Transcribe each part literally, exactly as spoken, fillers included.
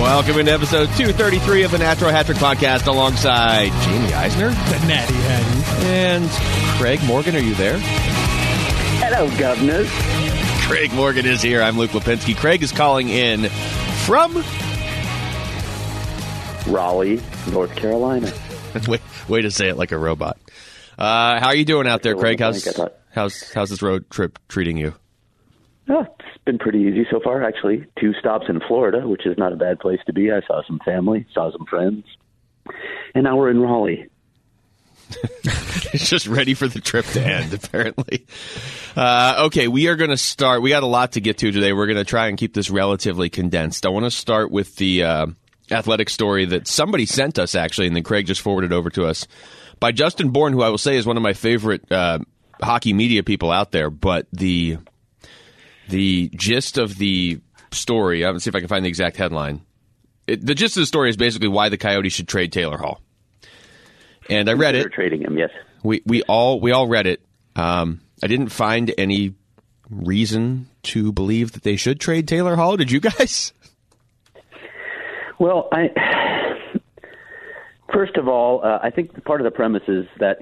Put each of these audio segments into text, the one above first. Welcome into episode two thirty-three of the Natural Hat Trick Podcast alongside Jamie Eisner. The Natty Hattie. And Craig Morgan, are you there? Hello, governors. Craig Morgan is here. I'm Luke Lipinski. Craig is calling in from... Raleigh, North Carolina. way, way to say it like a robot. Uh, how are you doing out there, Craig? How's, how's, how's this road trip treating you? Oh, it's been pretty easy so far, actually. Two stops in Florida, which is not a bad place to be. I saw some family, saw some friends, and now we're in Raleigh. It's just ready for the trip to end, apparently. Uh, okay, we are going to start. We got a lot to get to today. We're going to try and keep this relatively condensed. I want to start with the uh, athletic story that somebody sent us, actually, and then Craig just forwarded over to us. By Justin Bourne, who I will say is one of my favorite uh, hockey media people out there, but the... The gist of the story, I'm going to see if I can find the exact headline. It, the gist of the story is basically why the Coyotes should trade Taylor Hall. And I read it. They're trading him, yes. We we all we all read it. Um, I didn't find any reason to believe that they should trade Taylor Hall. Did you guys? Well, I first of all, uh, I think part of the premise is that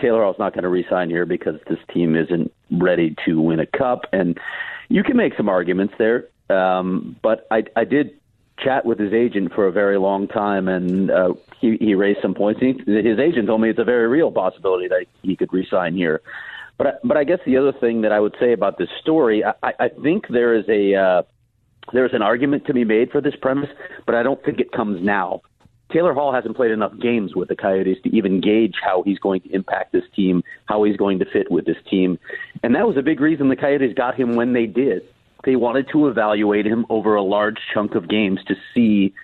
Taylor Hall's not going to re-sign here because this team isn't ready to win a cup, and you can make some arguments there, um, but I, I did chat with his agent for a very long time, and uh, he, he raised some points. He, his agent told me it's a very real possibility that he could re-sign here. But I, but I guess the other thing that I would say about this story, I, I think there is a uh, there is an argument to be made for this premise, but I don't think it comes now. Taylor Hall hasn't played enough games with the Coyotes to even gauge how he's going to impact this team, how he's going to fit with this team. And that was a big reason the Coyotes got him when they did. They wanted to evaluate him over a large chunk of games to see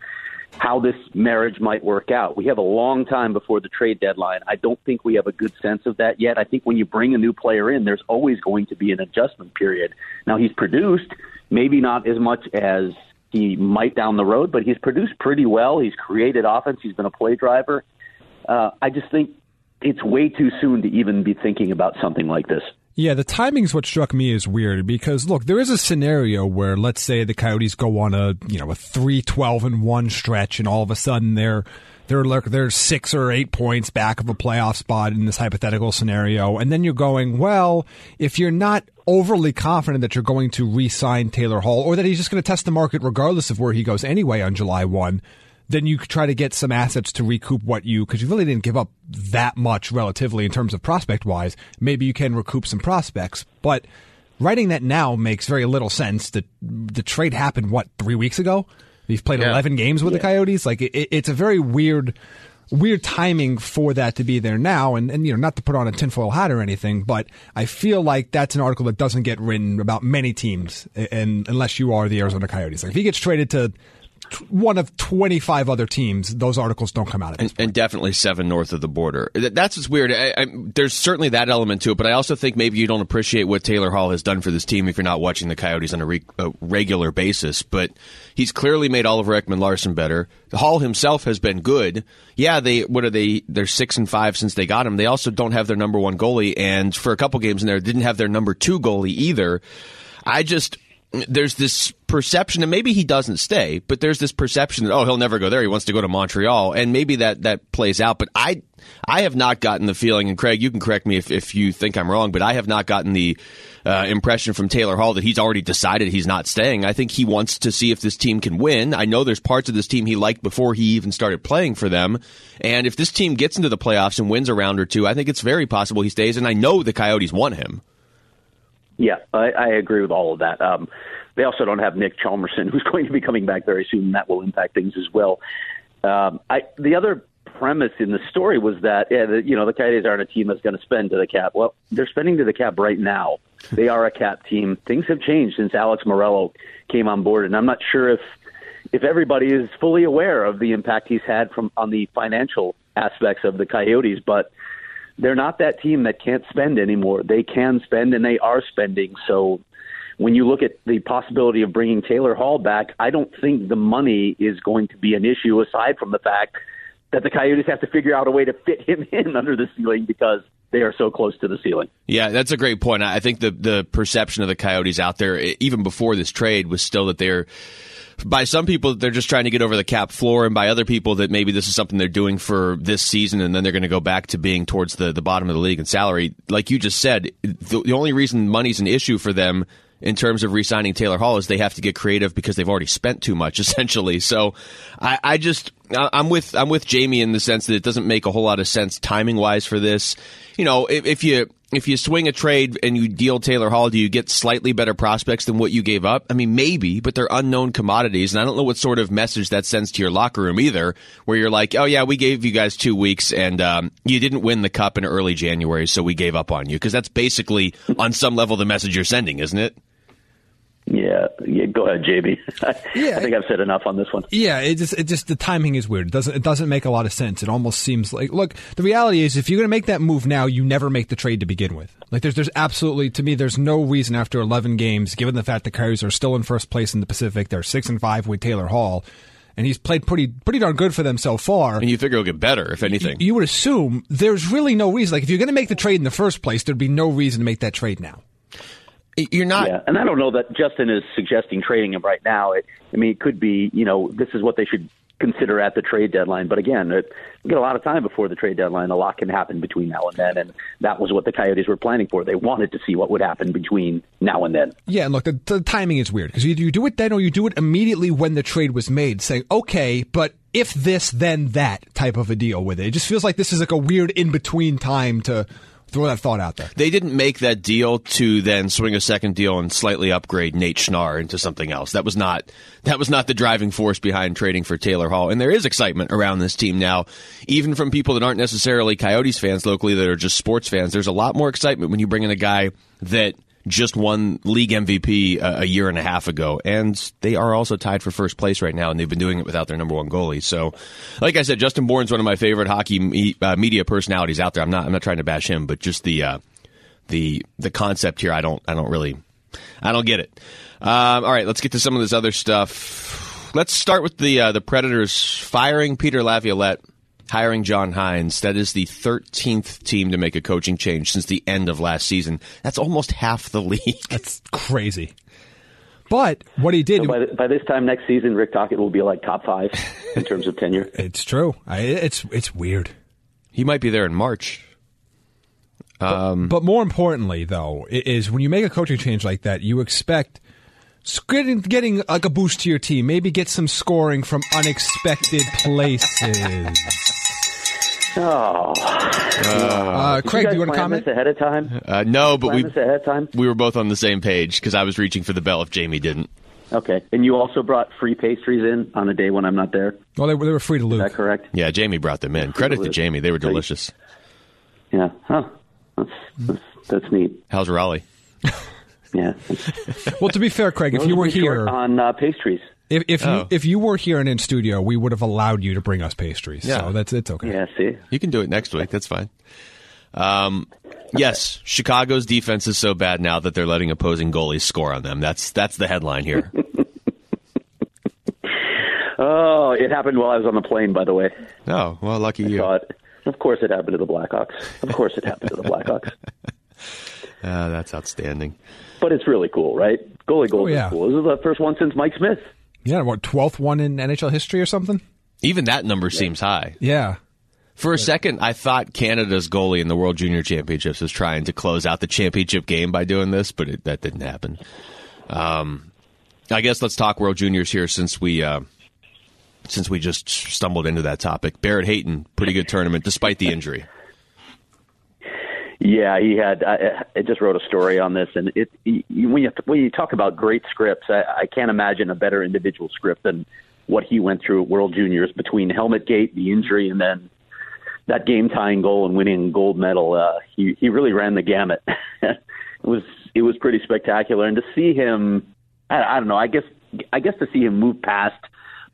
how this marriage might work out. We have a long time before the trade deadline. I don't think we have a good sense of that yet. I think when you bring a new player in, there's always going to be an adjustment period. Now, he's produced, maybe not as much as he might down the road, but he's produced pretty well. He's created offense. He's been a play driver. Uh, I just think it's way too soon to even be thinking about something like this. Yeah, the timing's what struck me as weird because, look, there is a scenario where, let's say, the Coyotes go on a you know a three twelve and one stretch, and all of a sudden they're they're they're six or eight points back of a playoff spot in this hypothetical scenario, and then you're going, well, if you're not overly confident that you're going to re-sign Taylor Hall or that he's just going to test the market regardless of where he goes anyway on July first, then you try to get some assets to recoup what you, because you really didn't give up that much relatively in terms of prospect-wise. Maybe you can recoup some prospects. But writing that now makes very little sense. The, the trade happened, what, three weeks ago? We've played yeah. eleven games with yeah. the Coyotes. Like it, it's a very weird weird timing for that to be there now. And, and you know, not to put on a tinfoil hat or anything, but I feel like that's an article that doesn't get written about many teams, and unless you are the Arizona Coyotes. Like if he gets traded to one of twenty-five other teams, those articles don't come out at this point. And, and definitely seven north of the border. That's what's weird. I, I, there's certainly that element to it, but I also think maybe you don't appreciate what Taylor Hall has done for this team if you're not watching the Coyotes on a, re, a regular basis. But he's clearly made Oliver Ekman-Larsson better. Hall himself has been good. Yeah, they what are they? They're six and five since they got him. They also don't have their number one goalie, and for a couple games in there, didn't have their number two goalie either. I just there's this perception, and maybe he doesn't stay, but there's this perception that, oh, he'll never go there. He wants to go to Montreal, and maybe that, that plays out. But I I have not gotten the feeling, and Craig, you can correct me if, if you think I'm wrong, but I have not gotten the uh, impression from Taylor Hall that he's already decided he's not staying. I think he wants to see if this team can win. I know there's parts of this team he liked before he even started playing for them, and if this team gets into the playoffs and wins a round or two, I think it's very possible he stays, and I know the Coyotes want him. Yeah, I, I agree with all of that. Um, they also don't have Nick Chalmerson, who's going to be coming back very soon, and that will impact things as well. Um, I, the other premise in the story was that, yeah, the, you know, the Coyotes aren't a team that's going to spend to the cap. Well, they're spending to the cap right now. They are a cap team. Things have changed since Alex Morello came on board, and I'm not sure if if everybody is fully aware of the impact he's had from on the financial aspects of the Coyotes, but they're not that team that can't spend anymore. They can spend, and they are spending. So when you look at the possibility of bringing Taylor Hall back, I don't think the money is going to be an issue, aside from the fact that the Coyotes have to figure out a way to fit him in under the ceiling because they are so close to the ceiling. Yeah, that's a great point. I think the, the perception of the Coyotes out there, even before this trade, was still that they're, by some people, they're just trying to get over the cap floor, and by other people that maybe this is something they're doing for this season, and then they're going to go back to being towards the, the bottom of the league in salary. Like you just said, the, the only reason money's an issue for them in terms of re-signing Taylor Hall is they have to get creative because they've already spent too much, essentially. So I, I just, I'm with I'm with Jamie in the sense that it doesn't make a whole lot of sense timing-wise for this. You know, if, if you... If you swing a trade and you deal Taylor Hall, do you get slightly better prospects than what you gave up? I mean, maybe, but they're unknown commodities, and I don't know what sort of message that sends to your locker room either, where you're like, oh, yeah, we gave you guys two weeks, and um, you didn't win the cup in early January, so we gave up on you, because that's basically, on some level, the message you're sending, isn't it? Yeah, yeah, go ahead, J B. yeah, I think I've said enough on this one. Yeah, it just, it just the timing is weird. It doesn't it doesn't make a lot of sense. It almost seems like, look, the reality is if you're going to make that move now, you never make the trade to begin with. Like there's there's absolutely, to me, there's no reason after eleven games, given the fact the Coyotes are still in first place in the Pacific, they're six and five with Taylor Hall, and he's played pretty pretty darn good for them so far. And you figure he'll get better, if anything. You, you would assume there's really no reason. Like if you're going to make the trade in the first place, there'd be no reason to make that trade now. You're not, yeah, and I don't know that Justin is suggesting trading him right now. It, I mean, it could be, you know, this is what they should consider at the trade deadline. But again, it, we get a lot of time before the trade deadline. A lot can happen between now and then, and that was what the Coyotes were planning for. They wanted to see what would happen between now and then. Yeah, and look, the, the timing is weird because either you do it then or you do it immediately when the trade was made, saying, okay, but if this, then that type of a deal with it. It just feels like this is like a weird in-between time to throw that thought out there. They didn't make that deal to then swing a second deal and slightly upgrade Nate Schnarr into something else. That was not that was not the driving force behind trading for Taylor Hall. And there is excitement around this team now, even from people that aren't necessarily Coyotes fans locally that are just sports fans. There's a lot more excitement when you bring in a guy that just won league M V P a, a year and a half ago. And they are also tied for first place right now, and they've been doing it without their number one goalie. So, like I said, Justin Bourne's one of my favorite hockey me, uh, media personalities out there. I'm not I'm not trying to bash him, but just the uh, the the concept here, I don't I don't really I don't get it. Um, all right, let's get to some of this other stuff. Let's start with the uh, the Predators firing Peter Laviolette, hiring John Hines. That is the thirteenth team to make a coaching change since the end of last season. That's almost half the league. That's crazy. But what he did... So by, by this time next season, Rick Tocchet will be like top five in terms of tenure. It's true. I, it's it's weird. He might be there in March. Um, but, but more importantly, though, is when you make a coaching change like that, you expect... Getting, getting like a boost to your team. Maybe get some scoring from unexpected places. Oh, uh, Craig, you do you want to comment? This ahead of time? Uh, no, but we this ahead of time? we were both on the same page because I was reaching for the bell if Jamie didn't. Okay, and you also brought free pastries in on a day when I'm not there. Well, they were, they were free to Luke. Is that correct? Yeah, Jamie brought them in. Credit to, to Jamie; they were delicious. Yeah, huh? That's that's, that's neat. How's Raleigh? Yeah. Well, to be fair, Craig, if you were here on uh, pastries, if if oh. you if you were here and in studio, we would have allowed you to bring us pastries. Yeah. So that's it's okay. Yeah, see, you can do it next week. That's fine. Um, yes, Chicago's defense is so bad now that they're letting opposing goalies score on them. That's that's the headline here. Oh, it happened while I was on the plane, by the way. Oh, well, lucky I you. Thought, of course, it happened to the Blackhawks. Of course, it happened to the Blackhawks. Uh, that's outstanding. But it's really cool, right? goalie goals oh, yeah. is cool. This is the first one since Mike Smith. Yeah, what, twelfth one in N H L history or something? Even that number yeah. seems high. Yeah. For a second, I thought Canada's goalie in the World Junior Championships was trying to close out the championship game by doing this, but it, that didn't happen. Um, I guess let's talk World Juniors here since we uh, since we just stumbled into that topic. Barrett Hayton, pretty good tournament despite the injury. Yeah, he had. I, I just wrote a story on this, and it you, when you when you talk about great scripts, I, I can't imagine a better individual script than what he went through at World Juniors between Helmetgate, the injury, and then that game-tying goal and winning gold medal. Uh, he he really ran the gamut. it was it was pretty spectacular, and to see him, I, I don't know. I guess I guess to see him move past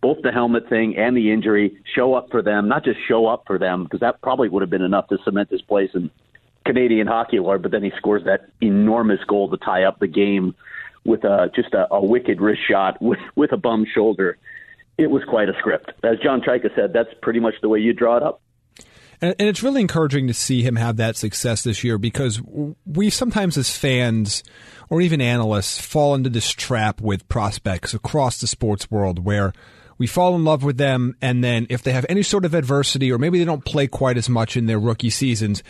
both the helmet thing and the injury, show up for them, not just show up for them, because that probably would have been enough to cement his place in Canadian Hockey Award. But then he scores that enormous goal to tie up the game with a just a, a wicked wrist shot with, with a bum shoulder. It was quite a script, as John Tryka said. That's pretty much the way you draw it up. And it's really encouraging to see him have that success this year, because we sometimes as fans or even analysts fall into this trap with prospects across the sports world where we fall in love with them, and then if they have any sort of adversity or maybe they don't play quite as much in their rookie seasons,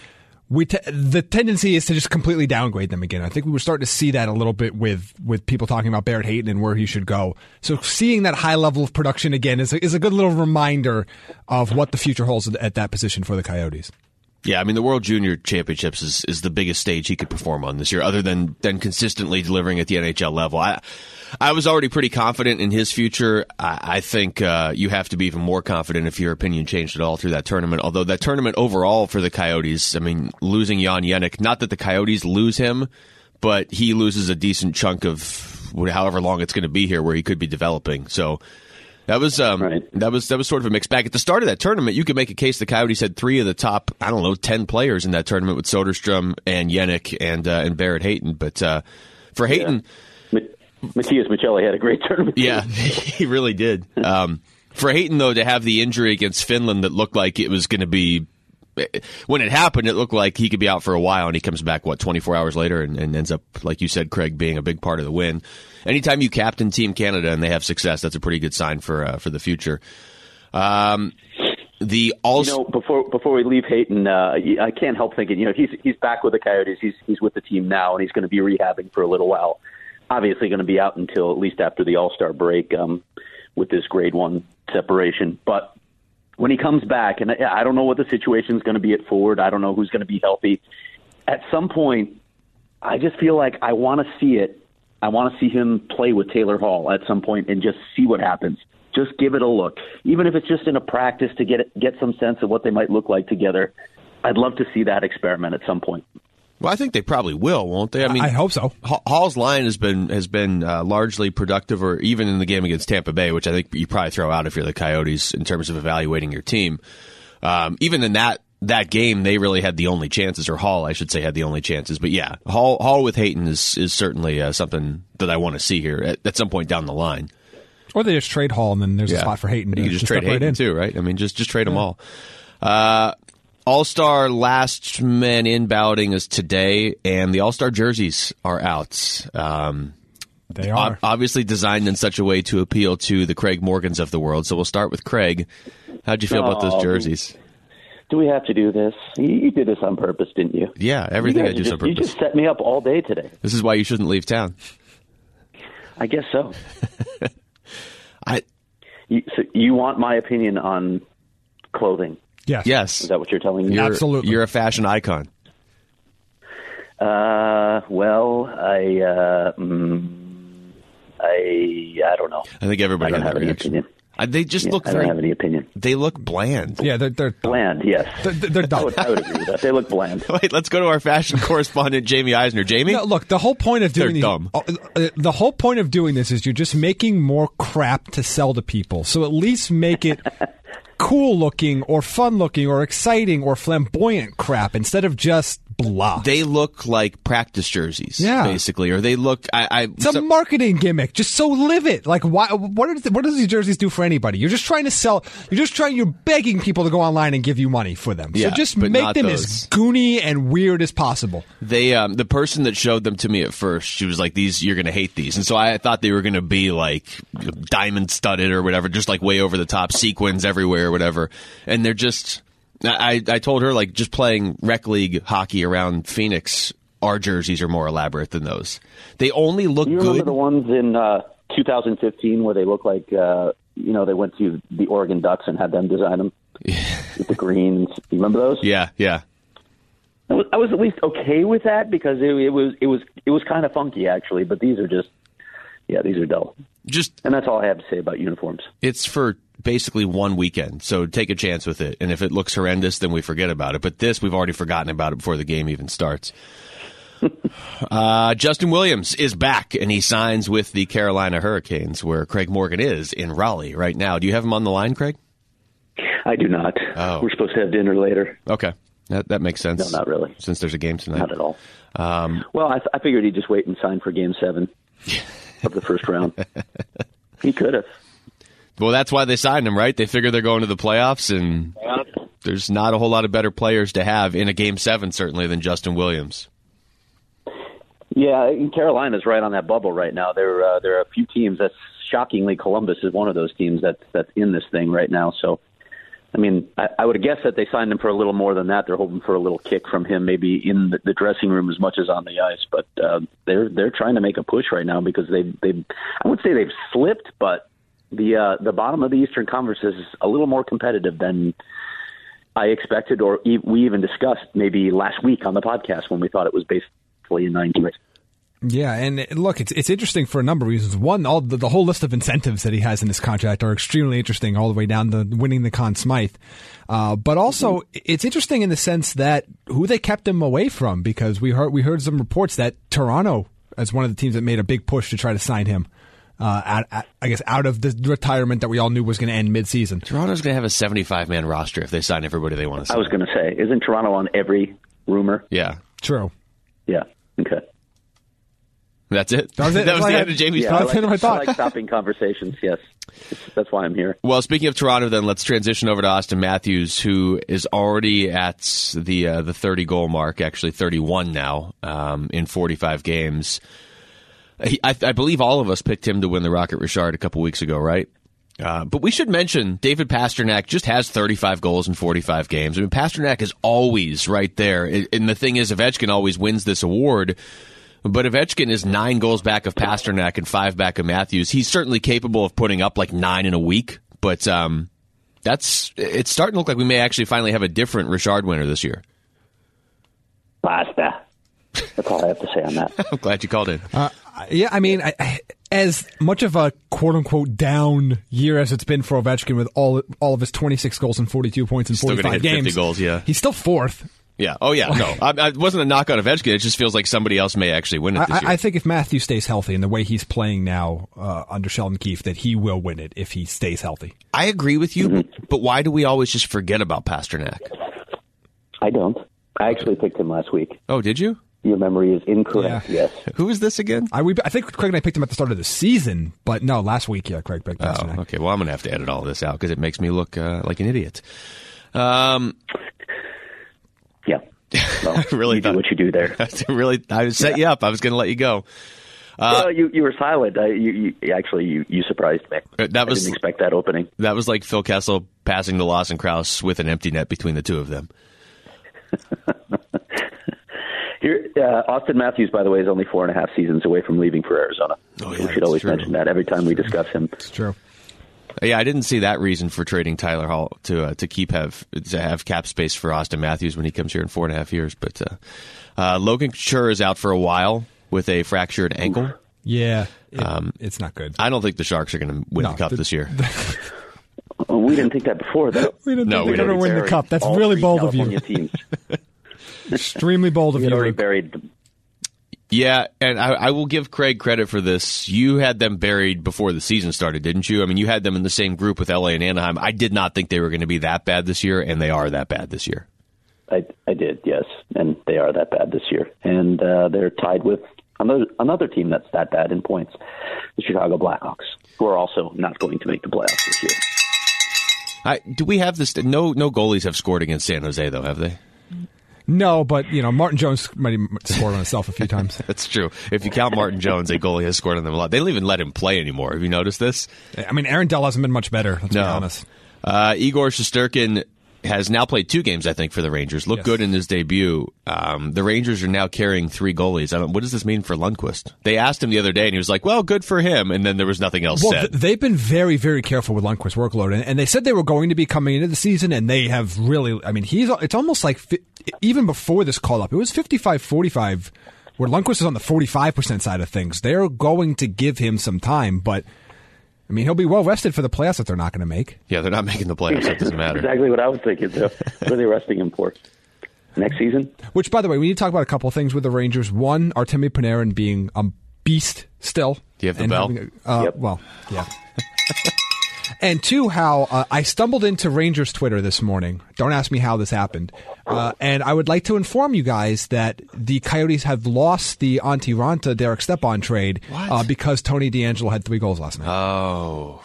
we te- the tendency is to just completely downgrade them again. I think we were starting to see that a little bit with, with people talking about Barrett Hayton and where he should go. So seeing that high level of production again is a, is a good little reminder of what the future holds at that position for the Coyotes. Yeah, I mean, the World Junior Championships is, is the biggest stage he could perform on this year, other than, than consistently delivering at the N H L level. I I was already pretty confident in his future. I, I think uh, you have to be even more confident if your opinion changed at all through that tournament. Although that tournament overall for the Coyotes, I mean, losing Jan Jenyk, not that the Coyotes lose him, but he loses a decent chunk of however long it's going to be here where he could be developing. So... That was um, right. that was that was sort of a mixed bag. At the start of that tournament, you could make a case the Coyotes had three of the top, I don't know, ten players in that tournament with Soderstrom and Jenyk and uh, and Barrett Hayton. But uh, for Hayton, yeah. Matias Michelli had a great tournament. Yeah, he really did. Um, for Hayton, though, to have the injury against Finland that looked like it was going to be, when it happened, it looked like he could be out for a while, and he comes back, what, twenty-four hours later and, and ends up, like you said, Craig, being a big part of the win. Anytime you captain Team Canada and they have success, that's a pretty good sign for uh, for the future. Um, the also- you know, before before we leave Hayton, uh, I can't help thinking, you know, he's he's back with the Coyotes. He's he's with the team now, and he's going to be rehabbing for a little while. Obviously going to be out until at least after the All-Star break um, with this grade one separation, but when he comes back, and I don't know what the situation is going to be at forward. I don't know who's going to be healthy. At some point, I just feel like I want to see it. I want to see him play with Taylor Hall at some point and just see what happens. Just give it a look. Even if it's just in a practice to get it, get some sense of what they might look like together, I'd love to see that experiment at some point. Well, I think they probably will, won't they? I mean, I hope so. Hall's line has been has been uh, largely productive, or even in the game against Tampa Bay, which I think you probably throw out if you're the Coyotes in terms of evaluating your team. Um, even in that that game, they really had the only chances, or Hall, I should say, had the only chances. But yeah, Hall Hall with Hayton is is certainly uh, something that I want to see here at, at some point down the line. Or they just trade Hall, and then there's yeah. a spot for Hayton. You can just, just trade Hayton right too, right? I mean, just just trade yeah. them all. Uh, All-Star last man in balloting is today, and the All-Star jerseys are out. Um, they are. Obviously designed in such a way to appeal to the Craig Morgans of the world. So we'll start with Craig. How'd you feel oh, about those jerseys? Do we have to do this? You did this on purpose, didn't you? Yeah, everything you I do is on purpose. You just set me up all day today. This is why you shouldn't leave town. I guess so. I. You, so you want my opinion on clothing? Yes. Yes. Is that what you're telling me? You're, Absolutely. You're a fashion icon. Uh, well, I, uh, mm, I, I don't know. I think everybody I don't had have that reaction. Any opinion. I, they just yeah, look. I don't very, have any opinion. They look bland. Yeah, they're, they're bland. Yes, they're, they're dumb. I would, I would agree with that. They look bland. Wait, let's go to our fashion correspondent, Jamie Eisner. Jamie, no, look, the whole point of doing these, dumb. Uh, the whole point of doing this is you're just making more crap to sell to people. So at least make it cool-looking or fun-looking or exciting or flamboyant crap instead of just blah. They look like practice jerseys, yeah. basically, or they look... I, I, it's a so, marketing gimmick. Just so live it. Like, why? What, are, what does these jerseys do for anybody? You're just trying to sell... You're just trying... You're begging people to go online and give you money for them. So yeah, just make them those. as goony and weird as possible. They, um, the person that showed them to me at first, she was like, "These, you're going to hate these." And so I thought they were going to be like diamond-studded or whatever, just like way over the top, sequins everywhere or whatever. And they're just... I, I told her, like, just playing rec league hockey around Phoenix, our jerseys are more elaborate than those. They only look good. You remember good. the ones in uh, two thousand fifteen where they look like, uh, you know, they went to the Oregon Ducks and had them design them with the greens. You remember those? Yeah, yeah. I was, I was at least okay with that because it, it was it was it was kind of funky actually, but these are just, yeah, these are dull. Just and that's all I have to say about uniforms. It's for basically one weekend, so take a chance with it, and if it looks horrendous then we forget about it, but this, we've already forgotten about it before the game even starts. uh, Justin Williams is back and he signs with the Carolina Hurricanes, where Craig Morgan is in Raleigh right now. Do you have him on the line, Craig? I do not. Oh. We're supposed to have dinner later. Okay. That that makes sense. No, not really. Since there's a game tonight. Not at all. Um, well, I, th- I figured he'd just wait and sign for game seven of the first round. He could have. Well, that's why they signed him, right? They figure they're going to the playoffs, and there's not a whole lot of better players to have in a game seven, certainly, than Justin Williams. Yeah, Carolina's right on that bubble right now. There, uh, there are a few teams. That's shockingly, Columbus is one of those teams that's that's in this thing right now. So, I mean, I, I would guess that they signed him for a little more than that. They're hoping for a little kick from him, maybe in the, the dressing room as much as on the ice. But uh, they're they're trying to make a push right now because they they I would say they've slipped, but. The uh, the bottom of the Eastern Conference is a little more competitive than I expected, or e- we even discussed maybe last week on the podcast when we thought it was basically a nine race. Yeah, and look, it's it's interesting for a number of reasons. One, all the, the whole list of incentives that he has in his contract are extremely interesting, all the way down to winning the Conn Smythe. Uh, but also, mm-hmm. it's interesting in the sense that who they kept him away from, because we heard we heard some reports that Toronto is one of the teams that made a big push to try to sign him. Uh, at, at, I guess out of the retirement that we all knew was going to end mid-season. Toronto's going to have a seventy-five man roster if they sign everybody they want to sign. I was going to say, isn't Toronto on every rumor? Yeah. True. Yeah. Okay. That's it? That was, it. that was the end of Jamie's yeah, thoughts. I like, I like stopping conversations, yes. That's why I'm here. Well, speaking of Toronto, then, let's transition over to Auston Matthews, who is already at the uh, the thirty-goal mark, actually thirty-one now, um, in forty-five games. He, I, I believe all of us picked him to win the Rocket Richard a couple weeks ago, right? Uh, but we should mention David Pastrnak just has thirty-five goals in forty-five games. I mean, Pastrnak is always right there. And the thing is, Ovechkin always wins this award. But Ovechkin is nine goals back of Pastrnak and five back of Matthews. He's certainly capable of putting up like nine in a week. But um, that's it's starting to look like we may actually finally have a different Richard winner this year. Pasta. That's all I have to say on that. I'm glad you called in. Uh, yeah, I mean, I, I, as much of a quote-unquote down year as it's been for Ovechkin with all all of his twenty-six goals and forty-two points in forty-five games, fifty goals, yeah. He's still fourth. Yeah. Oh, yeah. No, I, I wasn't a knock on Ovechkin. It just feels like somebody else may actually win it this I, year. I think if Matthews stays healthy and the way he's playing now uh, under Sheldon Keefe, that he will win it if he stays healthy. I agree with you, mm-hmm. but why do we always just forget about Pastrnak? I don't. I actually picked him last week. Oh, did you? Your memory is incorrect, yeah. Yes. Who is this again? I, we, I think Craig and I picked him at the start of the season, but no, last week, yeah, Craig picked him. Oh, okay, well, I'm going to have to edit all this out because it makes me look uh, like an idiot. Um, yeah. Well, I really you thought, do what you do there. I, really, I set yeah. you up. I was going to let you go. Uh, well, you, you were silent. I, you, you, actually, you, you surprised me. That was, I didn't expect that opening. That was like Phil Kessel passing to Lawson Krause with an empty net between the two of them. Here, uh, Auston Matthews, by the way, is only four and a half seasons away from leaving for Arizona. Oh, yeah, we should always true. mention that every time we discuss him. It's true. Yeah, I didn't see that reason for trading Taylor Hall to uh, to keep have to have cap space for Auston Matthews when he comes here in four and a half years. But uh, uh, Logan Couture is out for a while with a fractured ankle. Yeah, it, um, it's not good. I don't think the Sharks are going to win no, the cup the, this year. The... Well, we didn't think that before, though. We didn't no, think they're going to win the cup. That's really bold of you. Extremely bold of you. Already buried them. Yeah, and I, I will give Craig credit for this. You had them buried before the season started, didn't you? I mean, you had them in the same group with L A and Anaheim. I did not think they were going to be that bad this year, and they are that bad this year. I, I did, yes, and they are that bad this year. And uh, they're tied with another, another team that's that bad in points, the Chicago Blackhawks, who are also not going to make the playoffs this year. I, do we have this? No, no goalies have scored against San Jose, though, have they? No, but, you know, Martin Jones might have scored on himself a few times. That's true. If you count Martin Jones, a goalie has scored on them a lot. They don't even let him play anymore. Have you noticed this? I mean, Aaron Dell hasn't been much better, let's no. be honest. Uh, Igor Shesterkin has now played two games, I think, for the Rangers. Looked yes. good in his debut. Um, the Rangers are now carrying three goalies. I don't, what does this mean for Lundqvist? They asked him the other day, and he was like, well, good for him, and then there was nothing else well, said. Th- they've been very, very careful with Lundqvist's workload, and, and they said they were going to be coming into the season, and they have really, I mean, he's. It's almost like, fi- even before this call-up, it was fifty-five forty-five, where Lundqvist is on the forty-five percent side of things. They're going to give him some time, but... I mean, he'll be well-rested for the playoffs that they're not going to make. Yeah, they're not making the playoffs. That doesn't matter. Exactly what I was thinking, though. What are they resting him for? Next season? Which, by the way, we need to talk about a couple of things with the Rangers. One, Artemi Panarin being a beast still. Do you have the bell? Having, uh, yep. Well, yeah. And two, how uh, I stumbled into Rangers Twitter this morning. Don't ask me how this happened. Uh, and I would like to inform you guys that the Coyotes have lost the Antti Raanta, Derek Stepan trade uh, because Tony DeAngelo had three goals last night. Oh.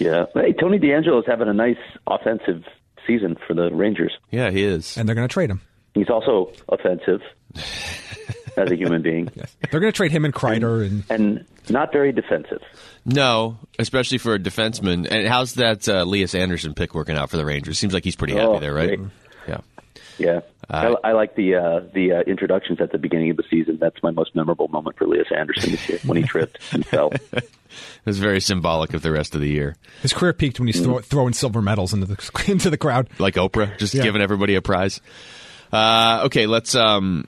Yeah. Hey, Tony DeAngelo is having a nice offensive season for the Rangers. Yeah, he is. And they're going to trade him. He's also offensive as a human being. Yes. They're going to trade him and Kreider. And, and... and not very defensive. No, especially for a defenseman. And how's that uh, Elias Anderson pick working out for the Rangers? Seems like he's pretty happy oh, there, right? Great. Yeah. Yeah. Uh, I, I like the uh, the uh, introductions at the beginning of the season. That's my most memorable moment for Elias Anderson this year, when he tripped and fell. It was very symbolic of the rest of the year. His career peaked when he's throw, throwing silver medals into the into the crowd. Like Oprah, just yeah. giving everybody a prize. Uh, okay, let's... Um,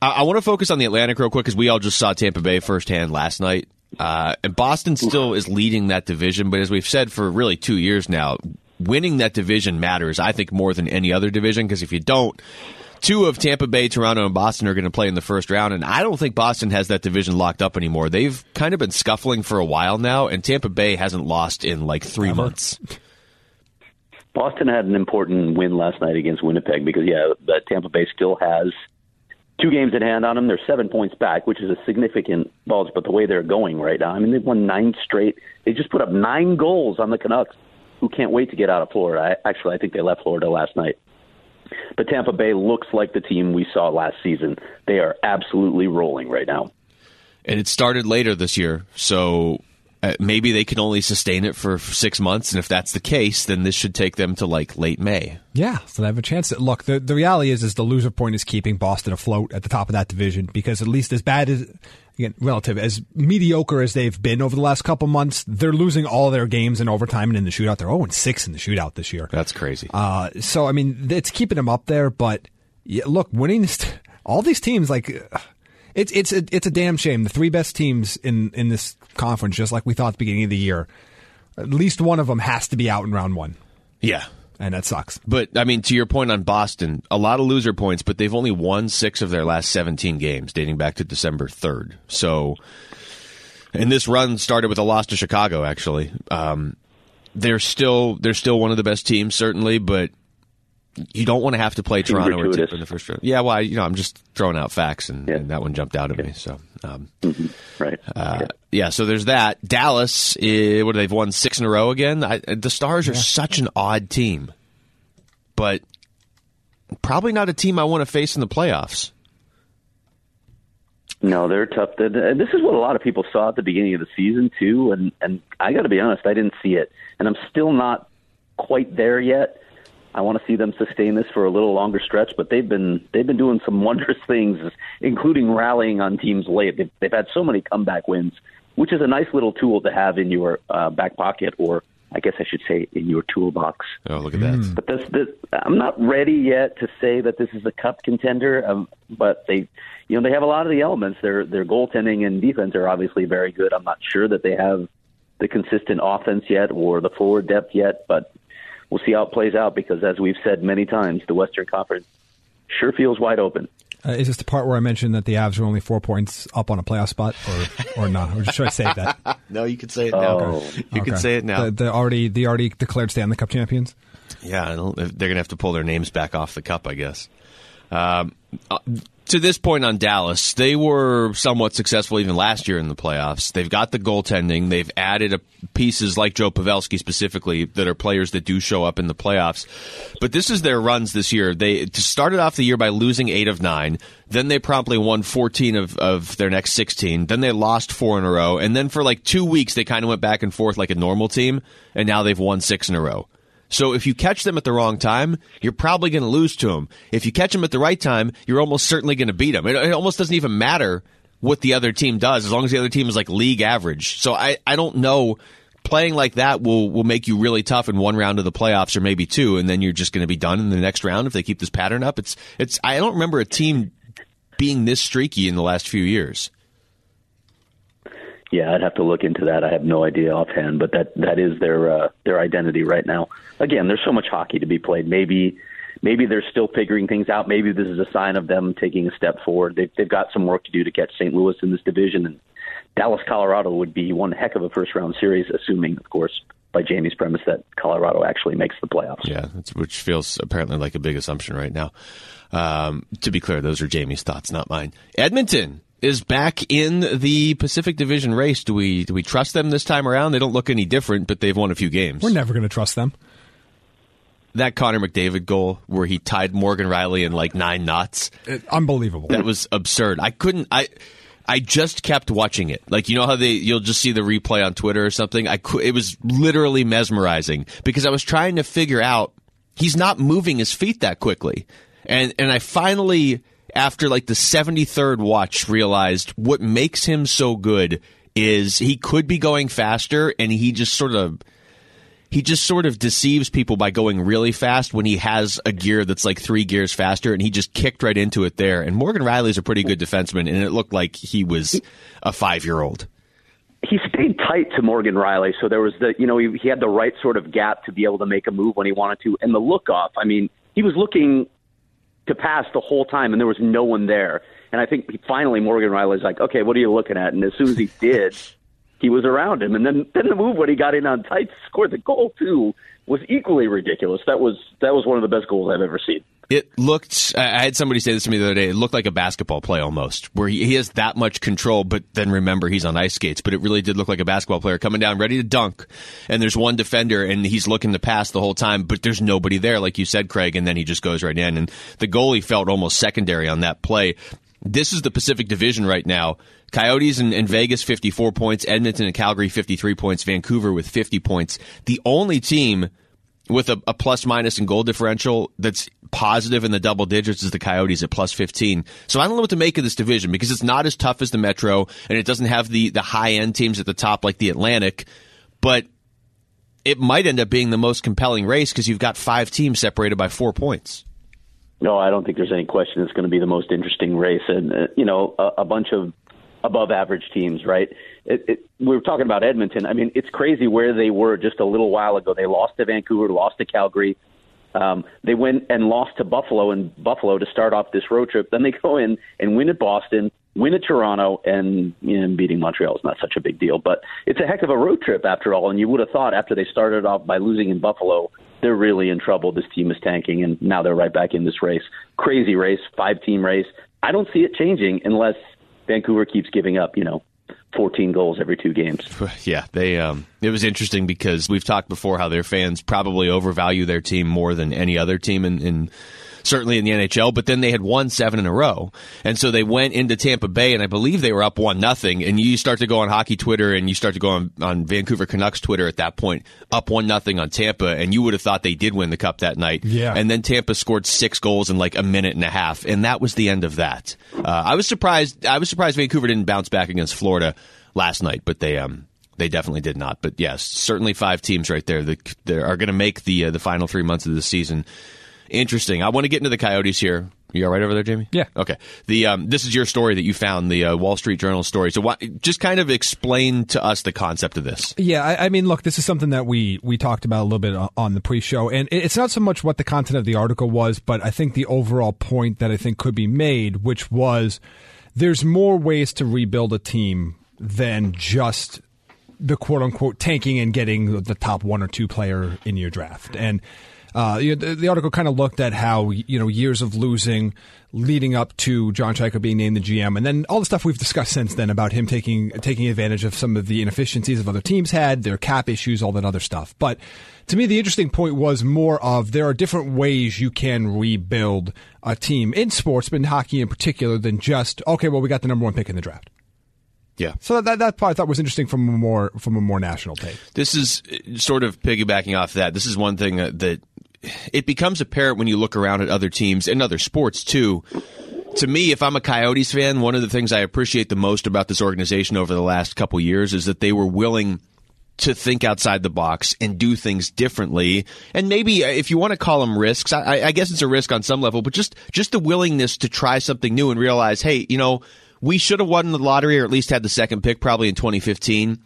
I want to focus on the Atlantic real quick because we all just saw Tampa Bay firsthand last night. Uh, and Boston still is leading that division, but as we've said for really two years now, winning that division matters, I think, more than any other division, because if you don't, two of Tampa Bay, Toronto, and Boston are going to play in the first round, and I don't think Boston has that division locked up anymore. They've kind of been scuffling for a while now, and Tampa Bay hasn't lost in like three Never. months. Boston had an important win last night against Winnipeg because, yeah, Tampa Bay still has... two games in hand on them. They're seven points back, which is a significant bulge, but the way they're going right now, I mean, they've won nine straight. They just put up nine goals on the Canucks, who can't wait to get out of Florida. I, actually, I think they left Florida last night. But Tampa Bay looks like the team we saw last season. They are absolutely rolling right now. And it started later this year, so maybe they can only sustain it for six months, and if that's the case, then this should take them to, like, late May. Yeah, so they have a chance. To, look, the, the reality is is the loser point is keeping Boston afloat at the top of that division, because at least as bad as, again, relative, as mediocre as they've been over the last couple months, they're losing all their games in overtime and in the shootout. They're oh and six in the shootout this year. That's crazy. Uh, so, I mean, it's keeping them up there, but, yeah, look, winning this, all these teams, like... Uh, It's it's a, it's a damn shame. The three best teams in, in this conference, just like we thought at the beginning of the year, at least one of them has to be out in round one. Yeah. And that sucks. But, I mean, to your point on Boston, a lot of loser points, but they've only won six of their last seventeen games, dating back to December third. So, and this run started with a loss to Chicago, actually. Um, they're still they're still one of the best teams, certainly, but... You don't want to have to play Toronto or Tampa in the first round. Yeah, well, I, you know, I'm just throwing out facts, and, yeah. and that one jumped out at yeah. me. So, um, mm-hmm. right, uh, yeah. yeah. So there's that. Dallas, eh, what they've won six in a row again. I, the Stars yeah. are such an odd team, but probably not a team I want to face in the playoffs. No, they're tough. And this is what a lot of people saw at the beginning of the season too. And and I got to be honest, I didn't see it, and I'm still not quite there yet. I want to see them sustain this for a little longer stretch, but they've been they've been doing some wondrous things, including rallying on teams late. They've, they've had so many comeback wins, which is a nice little tool to have in your uh, back pocket, or I guess I should say in your toolbox. Oh, look at that! Mm. But this, this, I'm not ready yet to say that this is a cup contender, um, but they, you know, they have a lot of the elements. Their their goaltending and defense are obviously very good. I'm not sure that they have the consistent offense yet or the forward depth yet, but. We'll see how it plays out because, as we've said many times, the Western Conference sure feels wide open. Uh, is this the part where I mentioned that the Avs are only four points up on a playoff spot, or or not? Or should I save that? No, you can say it now. Oh. Okay. You okay. can say it now. The, the already the already declared Stanley Cup champions. Yeah, they're going to have to pull their names back off the cup, I guess. Um, to this point on Dallas, they were somewhat successful even last year in the playoffs. They've got the goaltending. They've added a, pieces like Joe Pavelski specifically that are players that do show up in the playoffs. But this is their runs this year. They started off the year by losing eight of nine. Then they promptly won fourteen of, of their next sixteen. Then they lost four in a row. And then for like two weeks, they kind of went back and forth like a normal team. And now they've won six in a row. So if you catch them at the wrong time, you're probably going to lose to them. If you catch them at the right time, you're almost certainly going to beat them. It, it almost doesn't even matter what the other team does, as long as the other team is like league average. So I, I don't know. Playing like that will, will make you really tough in one round of the playoffs, or maybe two, and then you're just going to be done in the next round if they keep this pattern up. It's it's. I don't remember a team being this streaky in the last few years. Yeah, I'd have to look into that. I have no idea offhand, but that, that is their uh, their identity right now. Again, there's so much hockey to be played. Maybe maybe they're still figuring things out. Maybe this is a sign of them taking a step forward. They've, they've got some work to do to catch Saint Louis in this division, and Dallas, Colorado would be one heck of a first-round series, assuming, of course, by Jamie's premise that Colorado actually makes the playoffs. Yeah, that's, which feels apparently like a big assumption right now. Um, to be clear, those are Jamie's thoughts, not mine. Edmonton is back in the Pacific Division race. Do we do we trust them this time around? They don't look any different, but they've won a few games. We're never going to trust them. That Connor McDavid goal where he tied Morgan Rielly in like nine knots. It, unbelievable. That was absurd. I couldn't... I I just kept watching it. Like, you know how they you'll just see the replay on Twitter or something? I could, it was literally mesmerizing because I was trying to figure out... He's not moving his feet that quickly. And and I finally... after like the seventy-third watch, realized what makes him so good is he could be going faster, and he just sort of he just sort of deceives people by going really fast when he has a gear that's like three gears faster, and he just kicked right into it there. And Morgan Rielly's a pretty good defenseman, and it looked like he was a five-year-old. He stayed tight to Morgan Rielly, so there was the, you know, he, he had the right sort of gap to be able to make a move when he wanted to, and the look-off, I mean, he was looking to pass the whole time, and there was no one there. And I think finally Morgan Rielly's like, okay, what are you looking at? And as soon as he did, he was around him. And then, then the move when he got in on tight, scored the goal too, was equally ridiculous. That was that was one of the best goals I've ever seen. It looked, I had somebody say this to me the other day, it looked like a basketball play almost, where he, he has that much control, but then remember he's on ice skates, but it really did look like a basketball player coming down, ready to dunk, and there's one defender, and he's looking to pass the whole time, but there's nobody there, like you said, Craig, and then he just goes right in, and the goalie felt almost secondary on that play. This is the Pacific Division right now. Coyotes and, and Vegas, fifty-four points, Edmonton and Calgary, fifty-three points, Vancouver with fifty points. The only team with a, a plus-minus and goal differential that's positive in the double digits is the Coyotes at plus fifteen. So I don't know what to make of this division because it's not as tough as the Metro, and it doesn't have the, the high-end teams at the top like the Atlantic. But it might end up being the most compelling race because you've got five teams separated by four points. No, I don't think there's any question it's going to be the most interesting race. And, uh, you know, a, a bunch of above-average teams, right? It, it, we were talking about Edmonton. I mean, it's crazy where they were just a little while ago. They lost to Vancouver, lost to Calgary. Um, they went and lost to Buffalo and Buffalo to start off this road trip. Then they go in and win at Boston, win at Toronto, and, you know, beating Montreal is not such a big deal. But it's a heck of a road trip after all, and you would have thought after they started off by losing in Buffalo, they're really in trouble. This team is tanking, and now they're right back in this race. Crazy race, five-team race. I don't see it changing unless Vancouver keeps giving up, you know, fourteen goals every two games. Yeah, they. Um, it was interesting because we've talked before how their fans probably overvalue their team more than any other team, in, in certainly in the N H L, but then they had won seven in a row. And so they went into Tampa Bay, and I believe they were up one nothing. And you start to go on hockey Twitter, and you start to go on, on Vancouver Canucks Twitter at that point, up one nothing on Tampa, and you would have thought they did win the cup that night. Yeah. And then Tampa scored six goals in like a minute and a half, and that was the end of that. Uh, I was surprised. I was surprised Vancouver didn't bounce back against Florida last night, but they um they definitely did not. But yes, certainly five teams right there that, that are going to make the uh, the final three months of the season interesting. I want to get into the Coyotes here You all right over there, Jamie? Yeah. Okay. The um, this is your story that you found, the uh, Wall Street Journal story. So why, just kind of explain to us the concept of this. Yeah, I, I mean, look, this is something that we, we talked about a little bit on the pre-show, and it's not so much what the content of the article was, but I think the overall point that I think could be made, which was there's more ways to rebuild a team than just the quote-unquote tanking and getting the top one or two player in your draft. And Uh, you know, the, the article kind of looked at how, you know, years of losing leading up to John Chico being named the G M, and then all the stuff we've discussed since then about him taking taking advantage of some of the inefficiencies of other teams had, their cap issues, all that other stuff. But to me, the interesting point was more of there are different ways you can rebuild a team in sports, but in hockey in particular, than just, okay, well, we got the number one pick in the draft. Yeah. So that that part I thought was interesting from a more from a more national take. This is sort of piggybacking off that. This is one thing that, that it becomes apparent when you look around at other teams and other sports, too. To me, if I'm a Coyotes fan, one of the things I appreciate the most about this organization over the last couple years is that they were willing to think outside the box and do things differently. And maybe if you want to call them risks, I, I guess it's a risk on some level, but just, just the willingness to try something new and realize, hey, you know, we should have won the lottery or at least had the second pick probably in twenty fifteen.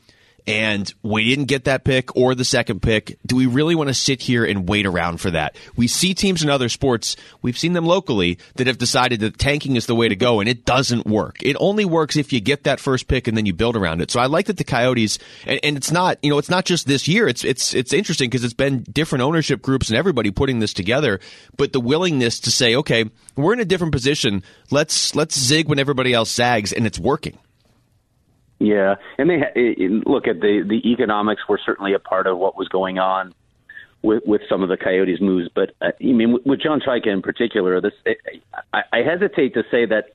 And we didn't get that pick or the second pick. Do we really want to sit here and wait around for that? We see teams in other sports, we've seen them locally, that have decided that tanking is the way to go, and it doesn't work. It only works if you get that first pick and then you build around it. So I like that the Coyotes, and, and it's not, you know, it's not just this year. It's it's it's interesting because it's been different ownership groups and everybody putting this together, but the willingness to say, okay, we're in a different position. Let's let's zig when everybody else zags, and it's working. Yeah, and they look at the the economics were certainly a part of what was going on with with some of the Coyotes' moves. But uh, I mean, with John Chica in particular, this it, I, I hesitate to say that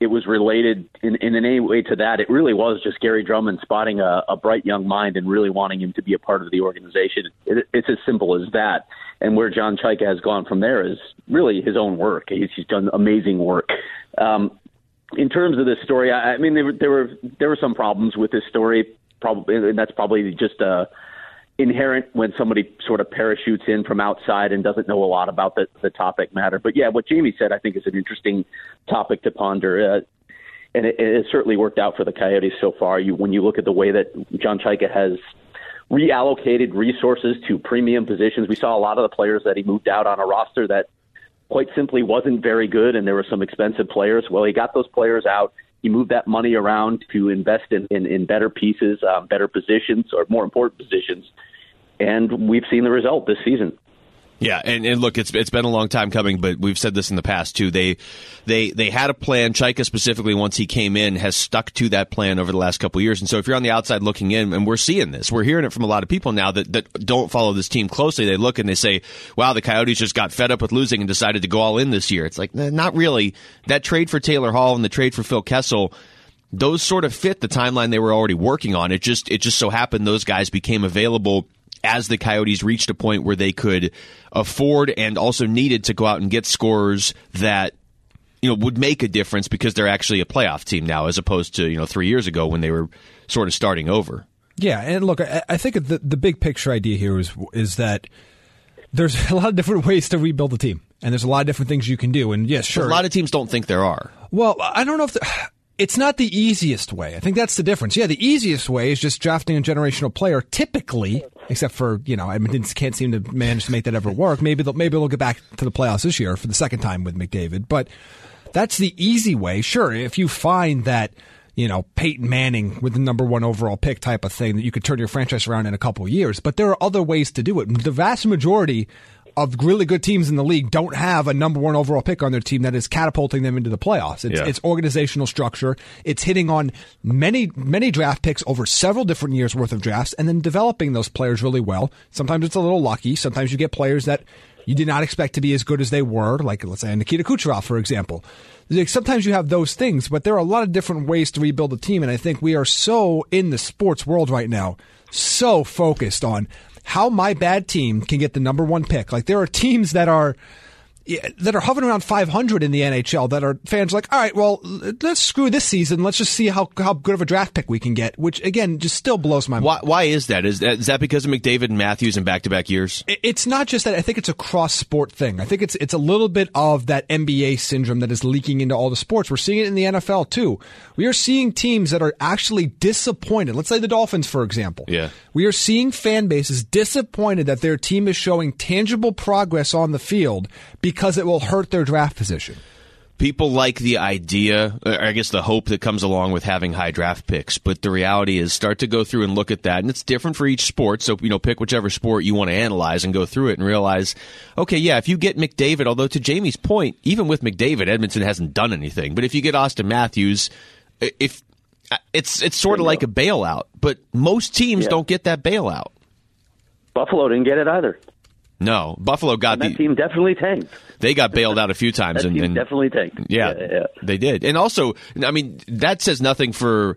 it was related in, in any way to that. It really was just Gary Drummond spotting a, a bright young mind and really wanting him to be a part of the organization. It, it's as simple as that. And where John Chica has gone from there is really his own work. He's, he's done amazing work. Um, In terms of this story, I mean, there were there were there were some problems with this story, probably, and that's probably just uh, inherent when somebody sort of parachutes in from outside and doesn't know a lot about the, the topic matter. But yeah, what Jamie said, I think, is an interesting topic to ponder, uh, and it, it certainly worked out for the Coyotes so far. You, when you look at the way that John Chica has reallocated resources to premium positions, we saw a lot of the players that he moved out on a roster that quite simply wasn't very good, and there were some expensive players. Well, he got those players out. He moved that money around to invest in, in, in better pieces, um, better positions, or more important positions, and we've seen the result this season. Yeah, and, and look, it's it's been a long time coming, but we've said this in the past, too. They they they had a plan. Chica, specifically, once he came in, has stuck to that plan over the last couple of years. And so if you're on the outside looking in, and we're seeing this, we're hearing it from a lot of people now that, that don't follow this team closely. They look and they say, wow, the Coyotes just got fed up with losing and decided to go all in this year. It's like, not really. That trade for Taylor Hall and the trade for Phil Kessel, those sort of fit the timeline they were already working on. It just it just so happened those guys became available as the Coyotes reached a point where they could afford and also needed to go out and get scorers that, you know, would make a difference because they're actually a playoff team now as opposed to, you know, three years ago when they were sort of starting over. Yeah, and look, I, I think the the big picture idea here is is that there's a lot of different ways to rebuild a team, and there's a lot of different things you can do. And yes, sure, but a lot of teams don't think there are. Well, I don't know if the, it's not the easiest way. I think that's the difference. Yeah, the easiest way is just drafting a generational player, typically. Except for, you know, Edmonton can't seem to manage to make that ever work. Maybe they'll, maybe they'll get back to the playoffs this year for the second time with McDavid. But that's the easy way. Sure, if you find that, you know, Peyton Manning with the number one overall pick type of thing, that you could turn your franchise around in a couple of years. But there are other ways to do it. The vast majority of really good teams in the league don't have a number one overall pick on their team that is catapulting them into the playoffs. It's, yeah. it's organizational structure. It's hitting on many, many draft picks over several different years' worth of drafts and then developing those players really well. Sometimes it's a little lucky. Sometimes you get players that you did not expect to be as good as they were, like, let's say, Nikita Kucherov, for example. Sometimes you have those things, but there are a lot of different ways to rebuild a team, and I think we are so in the sports world right now, so focused on how my bad team can get the number one pick. Like, there are teams that are that are hovering around five hundred in the N H L that are fans like, all right, well, let's screw this season. Let's just see how how good of a draft pick we can get, which, again, just still blows my mind. Why, why is that? Is that is that because of McDavid and Matthews in back-to-back years? It's not just that. I think it's a cross-sport thing. I think it's it's a little bit of that N B A syndrome that is leaking into all the sports. We're seeing it in the N F L, too. We are seeing teams that are actually disappointed. Let's say the Dolphins, for example. Yeah. We are seeing fan bases disappointed that their team is showing tangible progress on the field because Because it will hurt their draft position. People like the idea, or I guess the hope that comes along with having high draft picks, but the reality is start to go through and look at that, and it's different for each sport, so you know, pick whichever sport you want to analyze and go through it and realize, okay, yeah, if you get McDavid, although to Jamie's point, even with McDavid, Edmonton hasn't done anything, but if you get Auston Matthews, if it's it's sort of like a bailout, but most teams yeah. don't get that bailout. Buffalo didn't get it either. No, Buffalo got and that the team definitely tanked. They got bailed out a few times. that and, and, team definitely tanked. Yeah, yeah, yeah, they did. And also, I mean, that says nothing for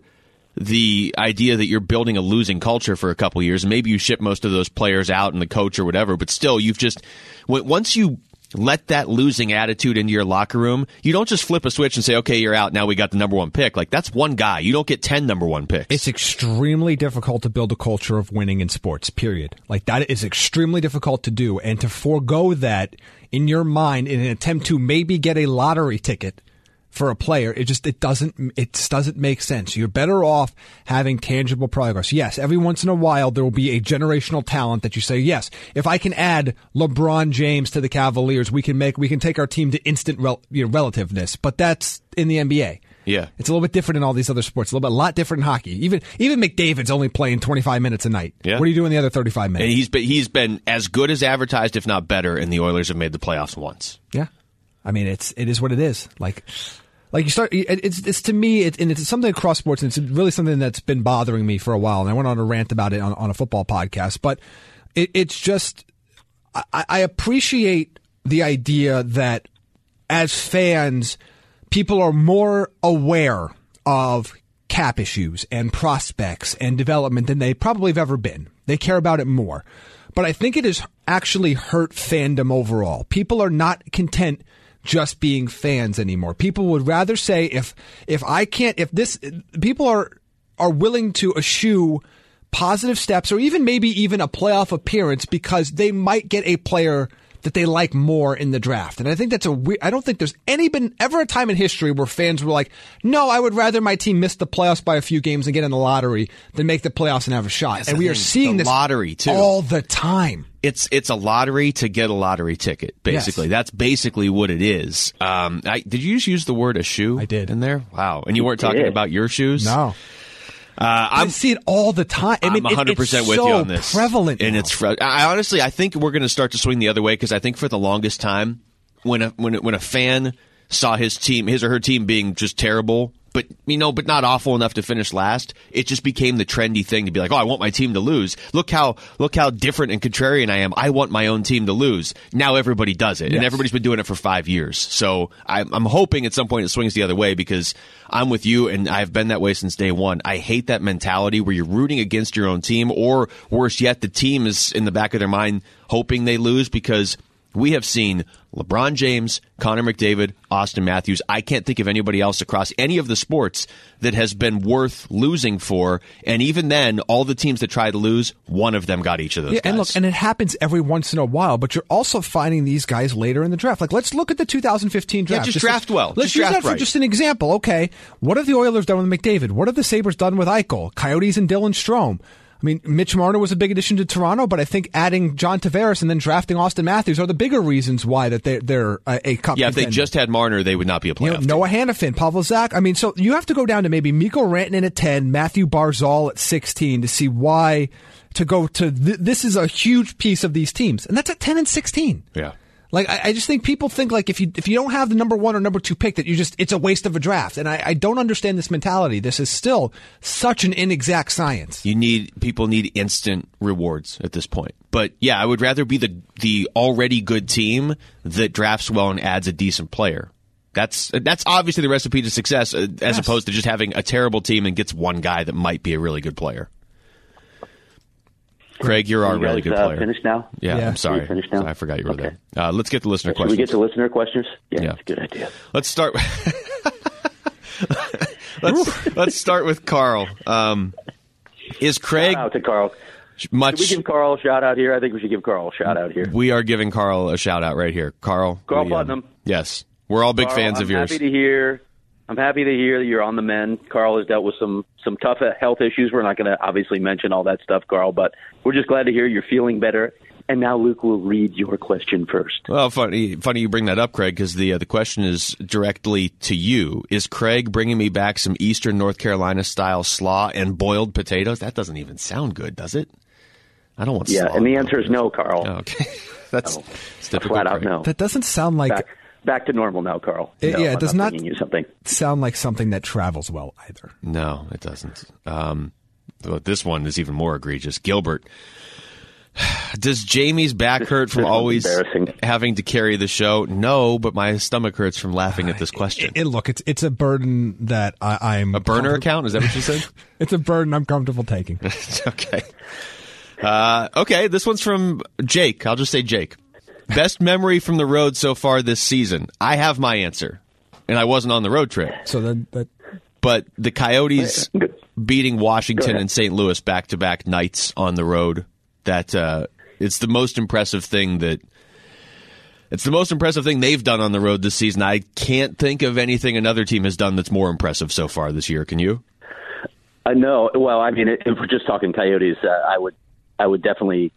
the idea that you're building a losing culture for a couple years. Maybe you ship most of those players out and the coach or whatever, but still, you've just once you let that losing attitude into your locker room, you don't just flip a switch and say, okay, you're out, now we got the number one pick. Like, that's one guy. You don't get ten number one picks. It's extremely difficult to build a culture of winning in sports, period. Like, that is extremely difficult to do. And to forego that in your mind in an attempt to maybe get a lottery ticket for a player, it just it doesn't it just doesn't make sense. You're better off having tangible progress. Yes, every once in a while there will be a generational talent that you say, yes, if I can add LeBron James to the Cavaliers, we can make we can take our team to instant rel, you know, relativeness. But that's in the N B A. Yeah, it's a little bit different in all these other sports. A little bit, a lot different in hockey. Even even McDavid's only playing twenty-five minutes a night. Yeah. What are you doing the other thirty-five minutes? And he's been, he's been as good as advertised, if not better. And the Oilers have made the playoffs once. Yeah. I mean, it's it is what it is. Like, like you start. It's it's to me, it, and it's something across sports, and it's really something that's been bothering me for a while. And I went on a rant about it on, on a football podcast, but it, it's just I, I appreciate the idea that as fans, people are more aware of cap issues and prospects and development than they probably have ever been. They care about it more, but I think it has actually hurt fandom overall. People are not content just being fans anymore. People would rather say, if if I can't, if this, people are are willing to eschew positive steps or even maybe even a playoff appearance because they might get a player that they like more in the draft. And I think that's a weird, I don't think there's any been ever a time in history where fans were like, no, I would rather my team miss the playoffs by a few games and get in the lottery than make the playoffs and have a shot. That's and we thing. Are seeing the this lottery, too. All the time. It's it's a lottery to get a lottery ticket, basically. Yes. That's basically what it is. Um, I, did you just use the word eschew? I did. In there? Wow. And you weren't talking about your shoes? No. Uh, I see it all the time. I mean, I'm one hundred percent it's with so you on this. Prevalent and now. It's prevalent. I honestly, I think we're going to start to swing the other way because I think for the longest time, when a, when when a fan saw his team, his or her team being just terrible, but you know, but not awful enough to finish last, it just became the trendy thing to be like, oh, I want my team to lose. Look how look how different and contrarian I am. I want my own team to lose. Now everybody does it, yes. And everybody's been doing it for five years. So I'm, I'm hoping at some point it swings the other way because I'm with you, and I've been that way since day one. I hate that mentality where you're rooting against your own team, or worse yet, the team is in the back of their mind hoping they lose because we have seen LeBron James, Connor McDavid, Auston Matthews. I can't think of anybody else across any of the sports that has been worth losing for. And even then, all the teams that try to lose, one of them got each of those yeah, guys. And look, and it happens every once in a while, but you're also finding these guys later in the draft. Like, let's look at the two thousand fifteen draft. Yeah, just, just draft well. Let's just use that for right. just an example. Okay, what have the Oilers done with McDavid? What have the Sabres done with Eichel? Coyotes and Dylan Strome? I mean, Mitch Marner was a big addition to Toronto, but I think adding John Tavares and then drafting Auston Matthews are the bigger reasons why that they're, they're a, a cup. Yeah, if they just had Marner, they would not be a playoff. You know, Noah Hanifin, Pavel Zak. I mean, so you have to go down to maybe Mikko Rantanen at ten, Matthew Barzal at sixteen to see why to go to th- this is a huge piece of these teams, and that's at ten and sixteen. Yeah. Like, I, I just think people think, like, if you if you don't have the number one or number two pick, that you just, it's a waste of a draft. And I, I don't understand this mentality. This is still such an inexact science. You need, people need instant rewards at this point. But, yeah, I would rather be the the already good team that drafts well and adds a decent player. That's that's obviously the recipe to success, as yes. opposed to just having a terrible team and gets one guy that might be a really good player. Craig, you're our you guys, really good player. Uh, finished now? Yeah, yeah. I'm sorry. Finished now? I forgot you were okay. there. Uh, let's get to listener yeah, questions. Should we get to listener questions? Yeah, yeah. That's a good idea. Let's start. let's let's start with Carl. Um, is Craig? Shout out to Carl. Much. Should we give Carl a shout out here? I think we should give Carl a shout out here. We are giving Carl a shout out right here. Carl. Carl we, Putnam. Um, yes, we're all big Carl, fans I'm of yours. Happy to hear. I'm happy to hear that you're on the mend. Carl has dealt with some some tough health issues. We're not going to obviously mention all that stuff, Carl, but we're just glad to hear you're feeling better. And now Luke will read your question first. Well, funny, funny you bring that up, Craig, because the uh, the question is directly to you. Is Craig bringing me back some Eastern North Carolina style slaw and boiled potatoes? That doesn't even sound good, does it? I don't want. Yeah, slaw and the answer is no, Carl. Oh, okay, that's, no. that's typical, flat out Craig. No. That doesn't sound like. Back. Back to normal now, Carl. It, no, yeah, it I'm does not, not you something. sound like something that travels well either. No, it doesn't. Um, but this one is even more egregious. Gilbert, does Jamie's back hurt from always having to carry the show? No, but my stomach hurts from laughing at this question. It, it, look, it's it's a burden that I, I'm... A burner account? Is that what you said? It's a burden I'm comfortable taking. Okay. Uh, okay, this one's from Jake. I'll just say Jake. Best memory from the road so far this season. I have my answer, and I wasn't on the road trip. So then, that... but the Coyotes beating Washington and Saint Louis back-to-back nights on the road. That uh, it's the most impressive thing that it's the most impressive thing they've done on the road this season. I can't think of anything another team has done that's more impressive so far this year. Can you? Uh, no. Well, I mean, if we're just talking Coyotes, uh, I would, I would definitely.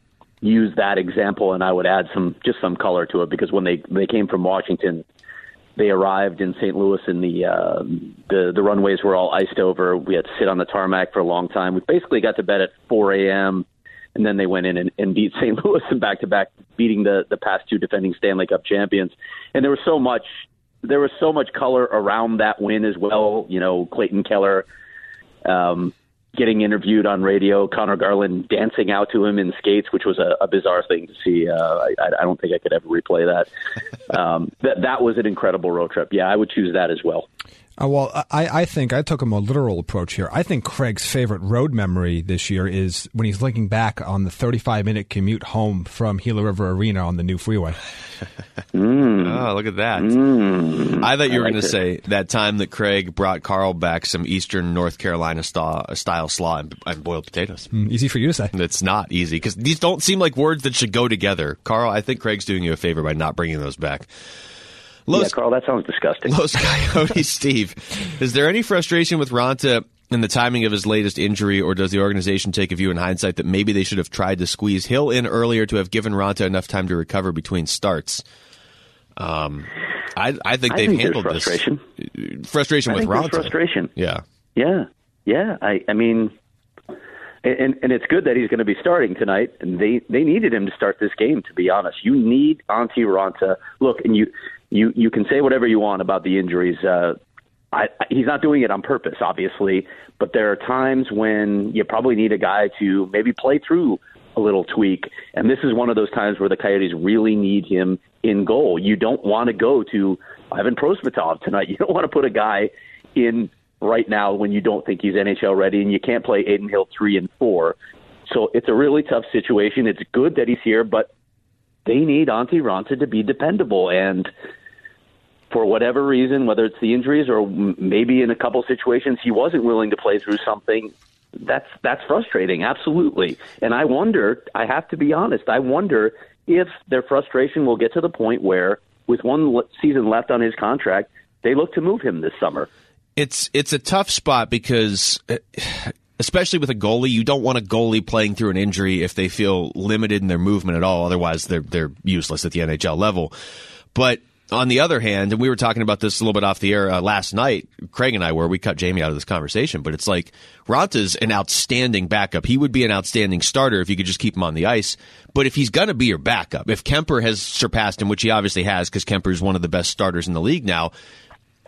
use that example, and I would add some just some color to it, because when they, they came from Washington, they arrived in Saint Louis and the, uh, the the runways were all iced over. We had to sit on the tarmac for a long time. We basically got to bed at four a.m., and then they went in and, and beat Saint Louis in back-to-back, beating the, the past two defending Stanley Cup champions. And there was so much there was so much color around that win as well. You know, Clayton Keller um getting interviewed on radio, Connor Garland dancing out to him in skates, which was a, a bizarre thing to see. Uh, I, I don't think I could ever replay that. Um, that that was an incredible road trip. Yeah, I would choose that as well. Uh, well, I, I think I took a more literal approach here. I think Craig's favorite road memory this year is when he's looking back on the thirty-five minute commute home from Gila River Arena on the new freeway. mm. Oh, look at that. Mm. I thought you were like going to say that time that Craig brought Carl back some Eastern North Carolina st- style slaw and, and boiled potatoes. Mm, easy for you to say. It's not easy, because these don't seem like words that should go together. Carl, I think Craig's doing you a favor by not bringing those back. Los, yeah, Carl, that sounds disgusting. Los Coyotes, Steve, is there any frustration with Raanta and the timing of his latest injury, or does the organization take a view in hindsight that maybe they should have tried to squeeze Hill in earlier to have given Raanta enough time to recover between starts? Um, I, I think I they've think handled frustration. this. Frustration. Frustration with Raanta. Frustration. Yeah. Yeah. Yeah. I, I mean, and, and it's good that he's going to be starting tonight, and they, they needed him to start this game, to be honest. You need Antti Raanta. Look, and you... You you can say whatever you want about the injuries. Uh, I, I, he's not doing it on purpose, obviously, but there are times when you probably need a guy to maybe play through a little tweak, and this is one of those times where the Coyotes really need him in goal. You don't want to go to Ivan Prosvetov tonight. You don't want to put a guy in right now when you don't think he's N H L ready, and you can't play Adin Hill three and four. So it's a really tough situation. It's good that he's here, but they need Antti Raanta to be dependable, and for whatever reason, whether it's the injuries or maybe in a couple situations, he wasn't willing to play through something. That's that's frustrating, absolutely. And I wonder, I have to be honest, I wonder if their frustration will get to the point where, with one season left on his contract, they look to move him this summer. It's it's a tough spot because, especially with a goalie, you don't want a goalie playing through an injury if they feel limited in their movement at all. Otherwise, they're they're useless at the N H L level. But on the other hand, and we were talking about this a little bit off the air uh, last night, Craig and I were, we cut Jamie out of this conversation, but it's like Raanta's an outstanding backup. He would be an outstanding starter if you could just keep him on the ice. But if he's going to be your backup, if Kuemper has surpassed him, which he obviously has because Kuemper is one of the best starters in the league now,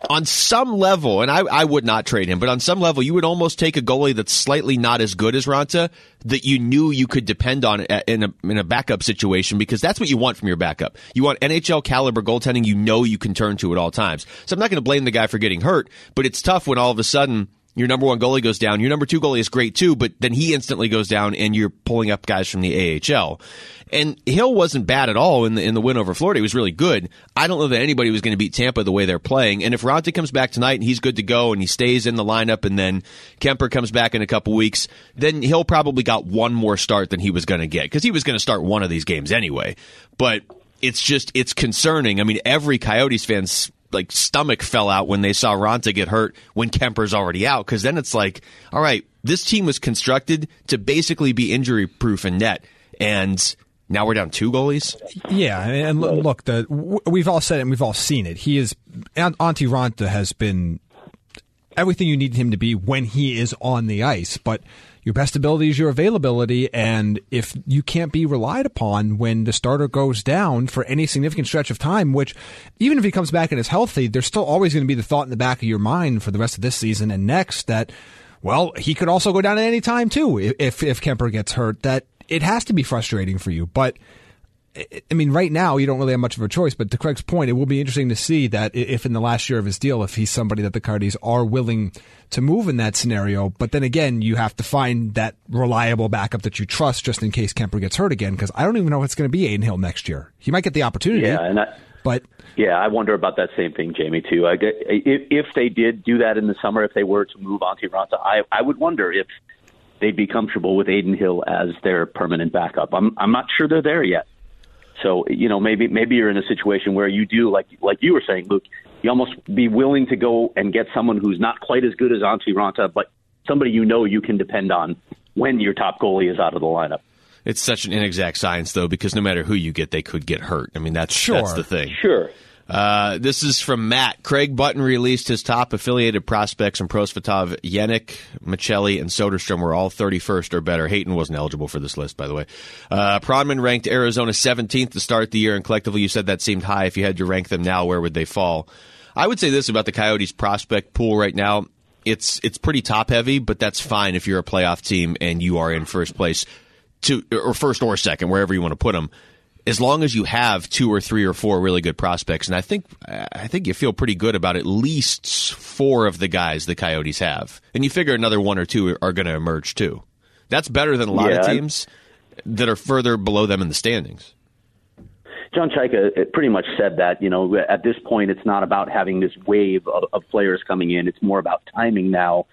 on some level, and I, I would not trade him, but on some level, you would almost take a goalie that's slightly not as good as Raanta that you knew you could depend on in a, in a backup situation, because that's what you want from your backup. You want N H L caliber goaltending you know you can turn to at all times. So I'm not going to blame the guy for getting hurt, but it's tough when all of a sudden your number one goalie goes down, your number two goalie is great too, but then he instantly goes down and you're pulling up guys from the A H L. And Hill wasn't bad at all in the in the win over Florida. He was really good. I don't know that anybody was going to beat Tampa the way they're playing. And if Raanta comes back tonight and he's good to go and he stays in the lineup and then Kuemper comes back in a couple weeks, then Hill probably got one more start than he was going to get because he was going to start one of these games anyway. But it's just, it's concerning. I mean, every Coyotes fan's like stomach fell out when they saw Raanta get hurt when Kemper's already out, because then it's like, all right, this team was constructed to basically be injury-proof in net, and now we're down two goalies? Yeah, and look, the, we've all said it and we've all seen it. He is, Antti Raanta has been everything you need him to be when he is on the ice, but your best ability is your availability, and if you can't be relied upon when the starter goes down for any significant stretch of time, which even if he comes back and is healthy, there's still always going to be the thought in the back of your mind for the rest of this season and next that, well, he could also go down at any time too if if Kuemper gets hurt, that it has to be frustrating for you. But I mean, right now, you don't really have much of a choice, but to Craig's point, it will be interesting to see that if in the last year of his deal, if he's somebody that the Coyotes are willing to move in that scenario. But then again, you have to find that reliable backup that you trust just in case Kuemper gets hurt again, because I don't even know if it's going to be Adin Hill next year. He might get the opportunity. Yeah, and I, but yeah, I wonder about that same thing, Jamie, too. I, if, if they did do that in the summer, if they were to move Antti Raanta, I, I would wonder if they'd be comfortable with Adin Hill as their permanent backup. I'm I'm not sure they're there yet. So, you know, maybe maybe you're in a situation where you do, like like you were saying, Luke, you almost be willing to go and get someone who's not quite as good as Antti Raanta, but somebody you know you can depend on when your top goalie is out of the lineup. It's such an inexact science, though, because no matter who you get, they could get hurt. I mean, that's, sure. that's the thing. Sure. Uh, this is from Matt. Craig Button released his top affiliated prospects, and Prosvetov, Jenyk, Michelli, and Soderstrom were all thirty-first or better. Hayton wasn't eligible for this list, by the way. Uh, Prodman ranked Arizona seventeenth to start the year, and collectively you said that seemed high. If you had to rank them now, where would they fall? I would say this about the Coyotes prospect pool right now. It's, it's pretty top-heavy, but that's fine if you're a playoff team and you are in first place, to, or first or second, wherever you want to put them. As long as you have two or three or four really good prospects, and I think I think you feel pretty good about at least four of the guys the Coyotes have. And you figure another one or two are going to emerge, too. That's better than a lot yeah, of teams I'm, that are further below them in the standings. John Chaika pretty much said that, you know, at this point it's not about having this wave of, of players coming in. It's more about timing now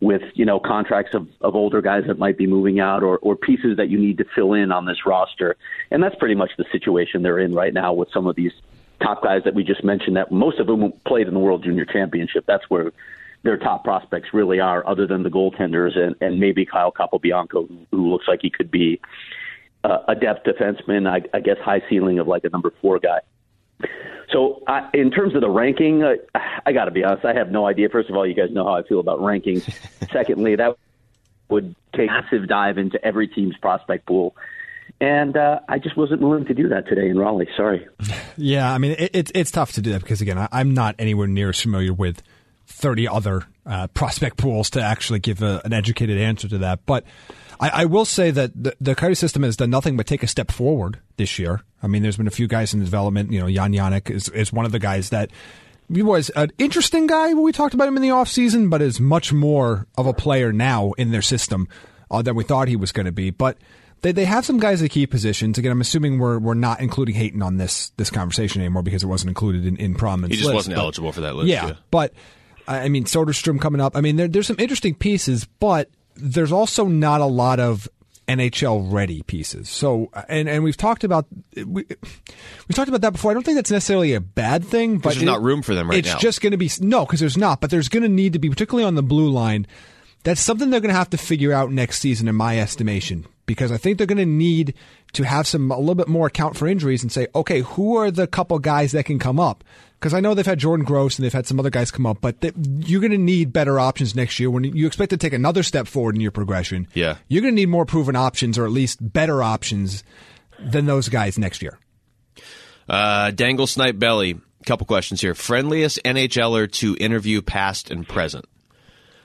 with, you know, contracts of, of older guys that might be moving out or, or pieces that you need to fill in on this roster. And that's pretty much the situation they're in right now with some of these top guys that we just mentioned, that most of them played in the World Junior Championship. That's where their top prospects really are, other than the goaltenders and, and maybe Kyle Capobianco, who looks like he could be uh, a depth defenseman, I, I guess high ceiling of like a number four guy. So I, in terms of the ranking, I, I got to be honest, I have no idea. First of all, you guys know how I feel about rankings. Secondly, that would take a massive dive into every team's prospect pool. And uh, I just wasn't willing to do that today in Raleigh. Sorry. Yeah, I mean, it, it, it's tough to do that because, again, I, I'm not anywhere near as familiar with thirty other uh, prospect pools to actually give a, an educated answer to that. But I, I will say that the, the Coyote system has done nothing but take a step forward this year. I mean, there's been a few guys in development. You know, Jan Jenyk is, is one of the guys that he was an interesting guy when we talked about him in the offseason, but is much more of a player now in their system uh, than we thought he was going to be. But They they have some guys at key positions. Again, I'm assuming we're we're not including Hayton on this this conversation anymore because it wasn't included in, in Prominence. He just list, wasn't but, eligible for that list. Yeah, yeah, but I mean, Soderstrom coming up. I mean, there, there's some interesting pieces, but there's also not a lot of N H L ready pieces. So and and we've talked about we we talked about that before. I don't think that's necessarily a bad thing, but there's it, not room for them right it's now. It's just going to be no, because there's not. But there's going to need to be, particularly on the blue line. That's something they're going to have to figure out next season, in my estimation, because I think they're going to need to have some a little bit more account for injuries and say, okay, who are the couple guys that can come up? Because I know they've had Jordan Gross and they've had some other guys come up, but they, you're going to need better options next year when you expect to take another step forward in your progression. Yeah, you're going to need more proven options, or at least better options than those guys next year. Uh, Dangle Snipe Belly, couple questions here. Friendliest N H L er to interview past and present.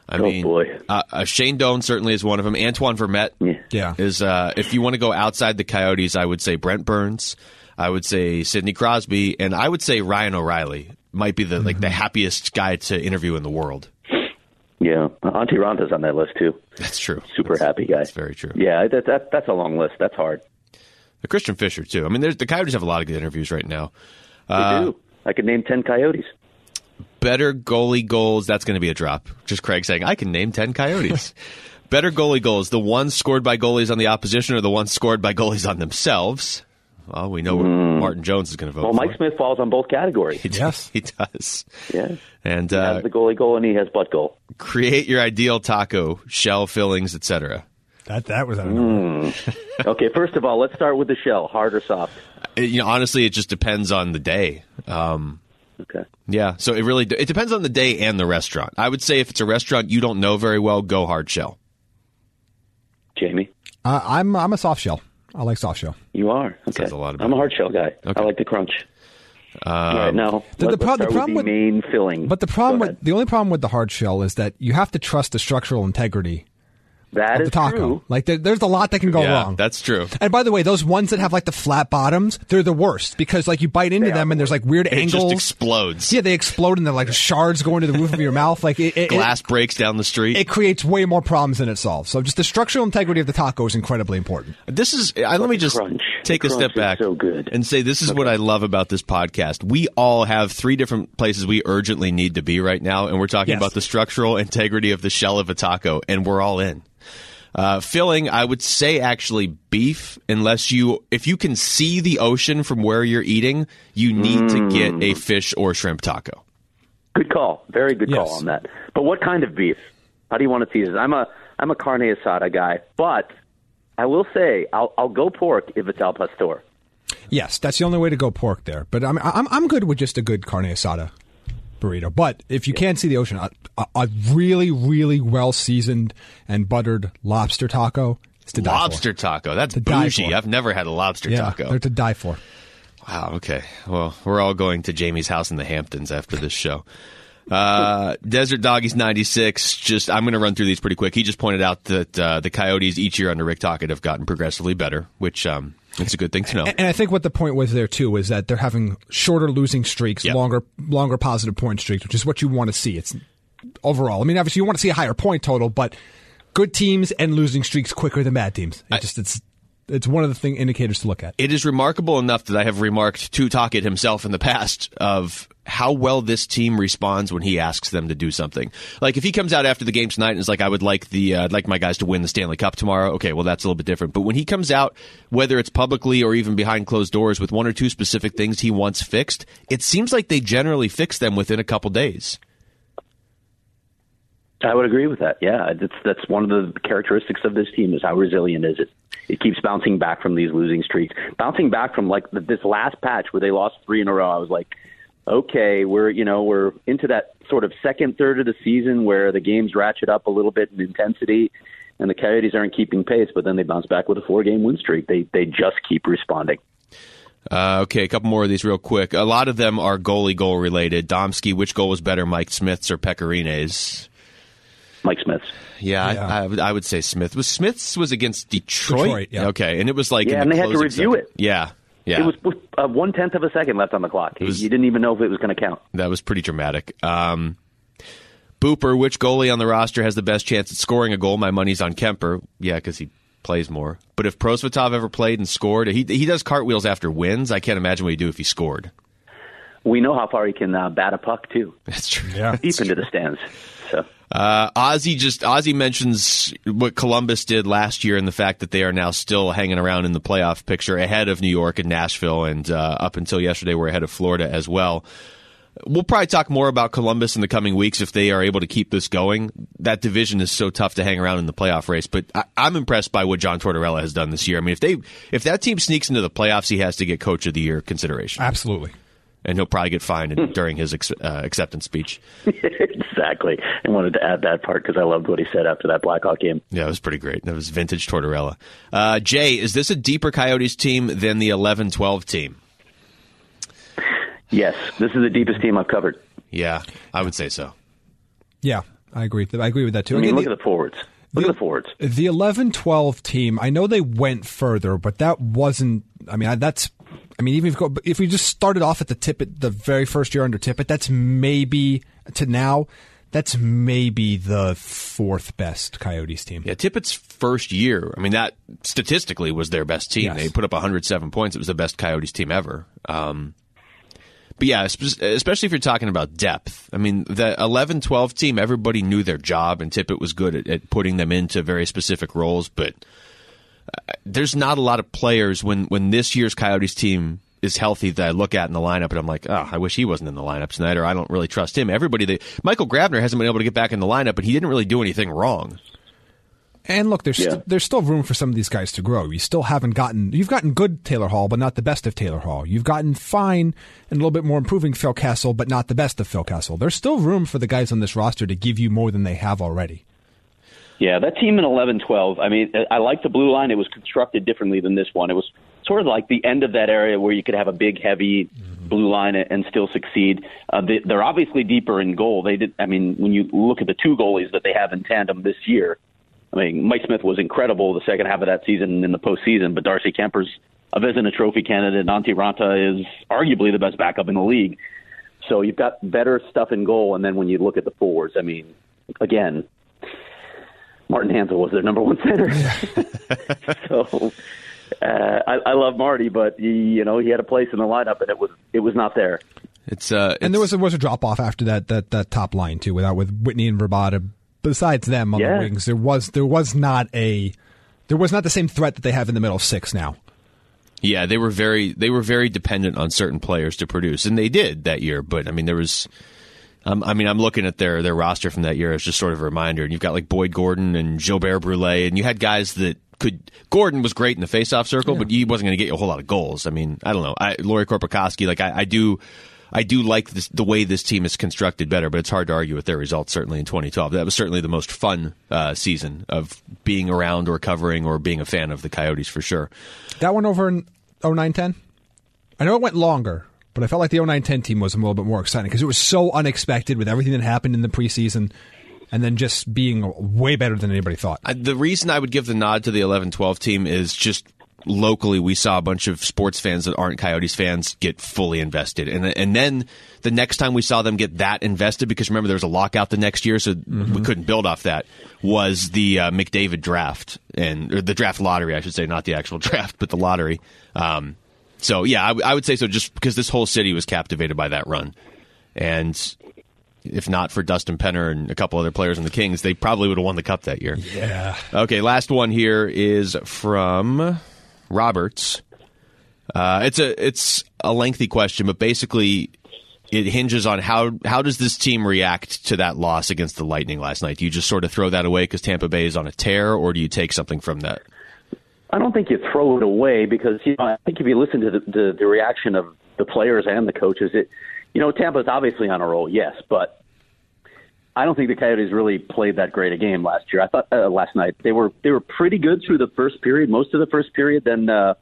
I oh, mean, boy. Uh, uh, Shane Doan certainly is one of them. Antoine Vermette yeah. is, uh, if you want to go outside the Coyotes, I would say Brent Burns. I would say Sidney Crosby. And I would say Ryan O'Reilly might be the mm-hmm. like the happiest guy to interview in the world. Yeah, Antti Raanta's on that list too. That's true. Super that's, happy guy. That's very true. Yeah, that, that that's a long list. That's hard. But Christian Fisher too. I mean, there's, the Coyotes have a lot of good interviews right now. They uh, do. I could name ten Coyotes. Better goalie goals. That's going to be a drop. Just Craig saying, I can name ten Coyotes. Better goalie goals. The ones scored by goalies on the opposition or the ones scored by goalies on themselves? Well, we know mm. Martin Jones is going to vote well, for. Well, Mike Smith falls on both categories. He does. He does. Yeah. And, he uh, has the goalie goal and he has butt goal. Create your ideal taco, shell fillings, et cetera. That that was mm. Okay, first of all, let's start with the shell, hard or soft. You know, honestly, it just depends on the day. Um, okay. Yeah, so it really it depends on the day and the restaurant. I would say if it's a restaurant you don't know very well, go hard shell. Jamie, uh, I'm I'm a soft shell. I like soft shell. You are okay. Says a lot about I'm a hard shell guy. Okay. I like the crunch. Um, all right, now the, the, pro- the problem with the main with, filling, but the problem with, the only problem with the hard shell is that you have to trust the structural integrity. That is the taco. True. Like there, there's a lot that can go yeah, wrong. That's true. And by the way, those ones that have like the flat bottoms, they're the worst because like you bite into they them and there's like weird it angles. It just explodes. Yeah, they explode and they're like shards go into the roof of your mouth. Like it, it, glass it, breaks down the street. It creates way more problems than it solves. So just the structural integrity of the taco is incredibly important. This is. I, let me just crunch. take crunch a step back so and say this is okay. What I love about this podcast. We all have three different places we urgently need to be right now, and we're talking yes. about the structural integrity of the shell of a taco, and we're all in. Uh, filling, I would say actually beef, unless you, if you can see the ocean from where you're eating, you need mm. to get a fish or shrimp taco. Good call. Very good yes. call on that. But what kind of beef? How do you want to tease it? I'm a, I'm a carne asada guy, but I will say I'll, I'll go pork if it's al pastor. Yes, that's the only way to go pork there. But I'm, I'm, I'm good with just a good carne asada burrito. But if you yeah. can't see the ocean, a, a really, really well-seasoned and buttered lobster taco is to die lobster for. Lobster taco. That's to bougie. I've never had a lobster yeah, taco. They're to die for. Wow. Okay. Well, we're all going to Jamie's house in the Hamptons after this show. Uh, Desert Doggies ninety-six. Just, I'm going to run through these pretty quick. He just pointed out that uh, the Coyotes each year under Rick Tocchet have gotten progressively better, which um, it's a good thing to know. And, and I think what the point was there too is that they're having shorter losing streaks, yep. longer, longer positive point streaks, which is what you want to see. It's overall. I mean, obviously, you want to see a higher point total, but good teams and losing streaks quicker than bad teams. It I, just it's. It's one of the thing indicators to look at. It is remarkable enough that I have remarked to Tocchet himself in the past of how well this team responds when he asks them to do something. Like if he comes out after the game tonight and is like, I would like the uh, I'd like my guys to win the Stanley Cup tomorrow. Okay, well, that's a little bit different. But when he comes out, whether it's publicly or even behind closed doors with one or two specific things he wants fixed, it seems like they generally fix them within a couple days. I would agree with that. Yeah, that's that's one of the characteristics of this team is how resilient is it. It keeps bouncing back from these losing streaks, bouncing back from like the, this last patch where they lost three in a row. I was like, okay, we're you know we're into that sort of second third of the season where the games ratchet up a little bit in intensity, and the Coyotes aren't keeping pace. But then they bounce back with a four game win streak. They they just keep responding. Uh, okay, a couple more of these real quick. A lot of them are goalie goal related. Domsky, which goal was better, Mike Smith's or Pecorino's? Mike Smith's. Yeah, yeah. I, I would say Smith. Was Smith's was against Detroit? Detroit yeah. Okay, and it was like... Yeah, and the they had to review second. It. Yeah, yeah. It was uh, one-tenth of a second left on the clock. Was, you didn't even know if it was going to count. That was pretty dramatic. Um, Booper, which goalie on the roster has the best chance at scoring a goal? My money's on Kuemper. Yeah, because he plays more. But if Prosvetov ever played and scored, he he does cartwheels after wins. I can't imagine what he'd do if he scored. We know how far he can uh, bat a puck, too. That's true. Yeah, deep into the stands. So... Uh, Ozzy just Ozzy mentions what Columbus did last year and the fact that they are now still hanging around in the playoff picture ahead of New York and Nashville, and uh, up until yesterday we're ahead of Florida as well. We'll probably talk more about Columbus in the coming weeks if they are able to keep this going. That division is so tough to hang around in the playoff race, but I- I'm impressed by what John Tortorella has done this year. I mean, if they if that team sneaks into the playoffs, he has to get Coach of the Year consideration. Absolutely. And he'll probably get fined during his ex- uh, acceptance speech. Exactly. I wanted to add that part because I loved what he said after that Blackhawk game. Yeah, it was pretty great. That was vintage Tortorella. Uh, Jay, is this a deeper Coyotes team than the eleven twelve team? Yes. This is the deepest team I've covered. Yeah, I would say so. Yeah, I agree. I agree with that, too. I mean, Again, look the, at the forwards. Look the, at the forwards. The eleven twelve team, I know they went further, but that wasn't – I mean, I, that's – I mean, even if, if we just started off at the Tippett, the very first year under Tippett, that's maybe to now that's maybe the fourth best Coyotes team. Yeah, Tippett's first year, I mean, that statistically was their best team. Yes. They put up one hundred seven points. It was the best Coyotes team ever. Um, but yeah, especially if you're talking about depth. I mean, the eleven twelve team, everybody knew their job, and Tippett was good at, at putting them into very specific roles. But uh, there's not a lot of players when, when this year's Coyotes team is healthy that I look at in the lineup and I'm like, oh, I wish he wasn't in the lineup tonight, or I don't really trust him. Everybody, that Michael Grabner hasn't been able to get back in the lineup, but he didn't really do anything wrong. And look, there's yeah. st- there's still room for some of these guys to grow. You still haven't gotten, you've gotten good Taylor Hall, but not the best of Taylor Hall. You've gotten fine and a little bit more improving Phil Kessel, but not the best of Phil Kessel. There's still room for the guys on this roster to give you more than they have already. Yeah, that team in eleven twelve, I mean, I like the blue line. It was constructed differently than this one. It was sort of like the end of that area where you could have a big, heavy blue line and still succeed. Uh, they, they're obviously deeper in goal. They did. I mean, when you look at the two goalies that they have in tandem this year, I mean, Mike Smith was incredible the second half of that season and in the postseason, but Darcy Kuemper's a Vezina Trophy candidate. Antti Raanta is arguably the best backup in the league. So you've got better stuff in goal, and then when you look at the forwards, I mean, again, Martin Hansel was their number one center. so... Uh, I, I love Marty, but he, you know, he had a place in the lineup, and it was it was not there. It's, uh, it's and there was there was a drop off after that, that that top line too. Without with Whitney and Verbata, besides them on yeah. the wings, there was there was not a there was not the same threat that they have in the middle six now. Yeah, they were very they were very dependent on certain players to produce, and they did that year. But I mean, there was. Um, I mean, I'm looking at their, their roster from that year as just sort of a reminder. And you've got like Boyd Gordon and Gilbert Brulé, and you had guys that could. Gordon was great in the faceoff circle, yeah. but he wasn't going to get you a whole lot of goals. I mean, I don't know. I, Laurie Korpikoski, like I, I do, I do like this, the way this team is constructed better, but it's hard to argue with their results. Certainly in twenty twelve, that was certainly the most fun uh, season of being around or covering or being a fan of the Coyotes for sure. That one over in oh nine ten, I know it went longer. But I felt like the oh nine ten team was a little bit more exciting because it was so unexpected with everything that happened in the preseason and then just being way better than anybody thought. I, the reason I would give the nod to the eleven twelve team is just locally we saw a bunch of sports fans that aren't Coyotes fans get fully invested. And and then the next time we saw them get that invested, because remember there was a lockout the next year, so mm-hmm. we couldn't build off that, was the uh, McDavid draft, and or the draft lottery, I should say, not the actual draft, but the lottery. Um So, yeah, I, w- I would say so just because this whole city was captivated by that run. And if not for Dustin Penner and a couple other players in the Kings, they probably would have won the cup that year. Yeah. Okay, last one here is from Roberts. Uh, it's a it's a lengthy question, but basically it hinges on how, how does this team react to that loss against the Lightning last night? Do you just sort of throw that away because Tampa Bay is on a tear, or do you take something from that? I don't think you throw it away because, you know, I think if you listen to the, the, the reaction of the players and the coaches, it, you know, Tampa's obviously on a roll, yes, but I don't think the Coyotes really played that great a game last year. I thought uh, last night they were they were pretty good through the first period, most of the first period. Then uh,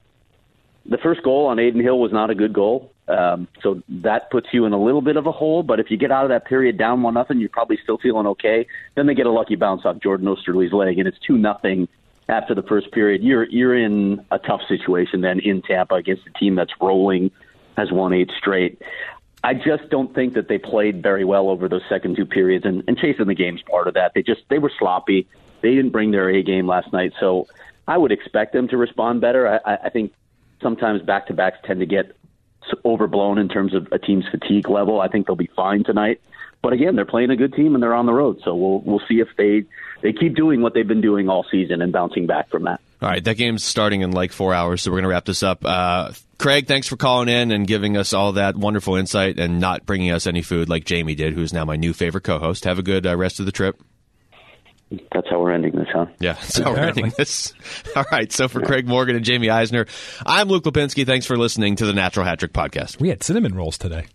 the first goal on Adin Hill was not a good goal, um, so that puts you in a little bit of a hole. But if you get out of that period down one nothing, you're probably still feeling okay. Then they get a lucky bounce off Jordan Osterley's leg, and it's two nothing. After the first period, you're you're in a tough situation then in Tampa against a team that's rolling, has won eight straight. I just don't think that they played very well over those second two periods, and, and chasing the game's part of that. They just they were sloppy. They didn't bring their A game last night, so I would expect them to respond better. I, I think sometimes back-to-backs tend to get overblown in terms of a team's fatigue level. I think they'll be fine tonight. But again, they're playing a good team and they're on the road, so we'll we'll see if they, they keep doing what they've been doing all season and bouncing back from that. All right, that game's starting in like four hours, so we're going to wrap this up. Uh, Craig, thanks for calling in and giving us all that wonderful insight and not bringing us any food like Jamie did, who's now my new favorite co-host. Have a good uh, rest of the trip. That's how we're ending this, huh? Yeah, that's how Apparently. we're ending this. All right, so for Craig Morgan and Jamie Eisner, I'm Luke Lipinski. Thanks for listening to the Natural Hat Trick Podcast. We had cinnamon rolls today.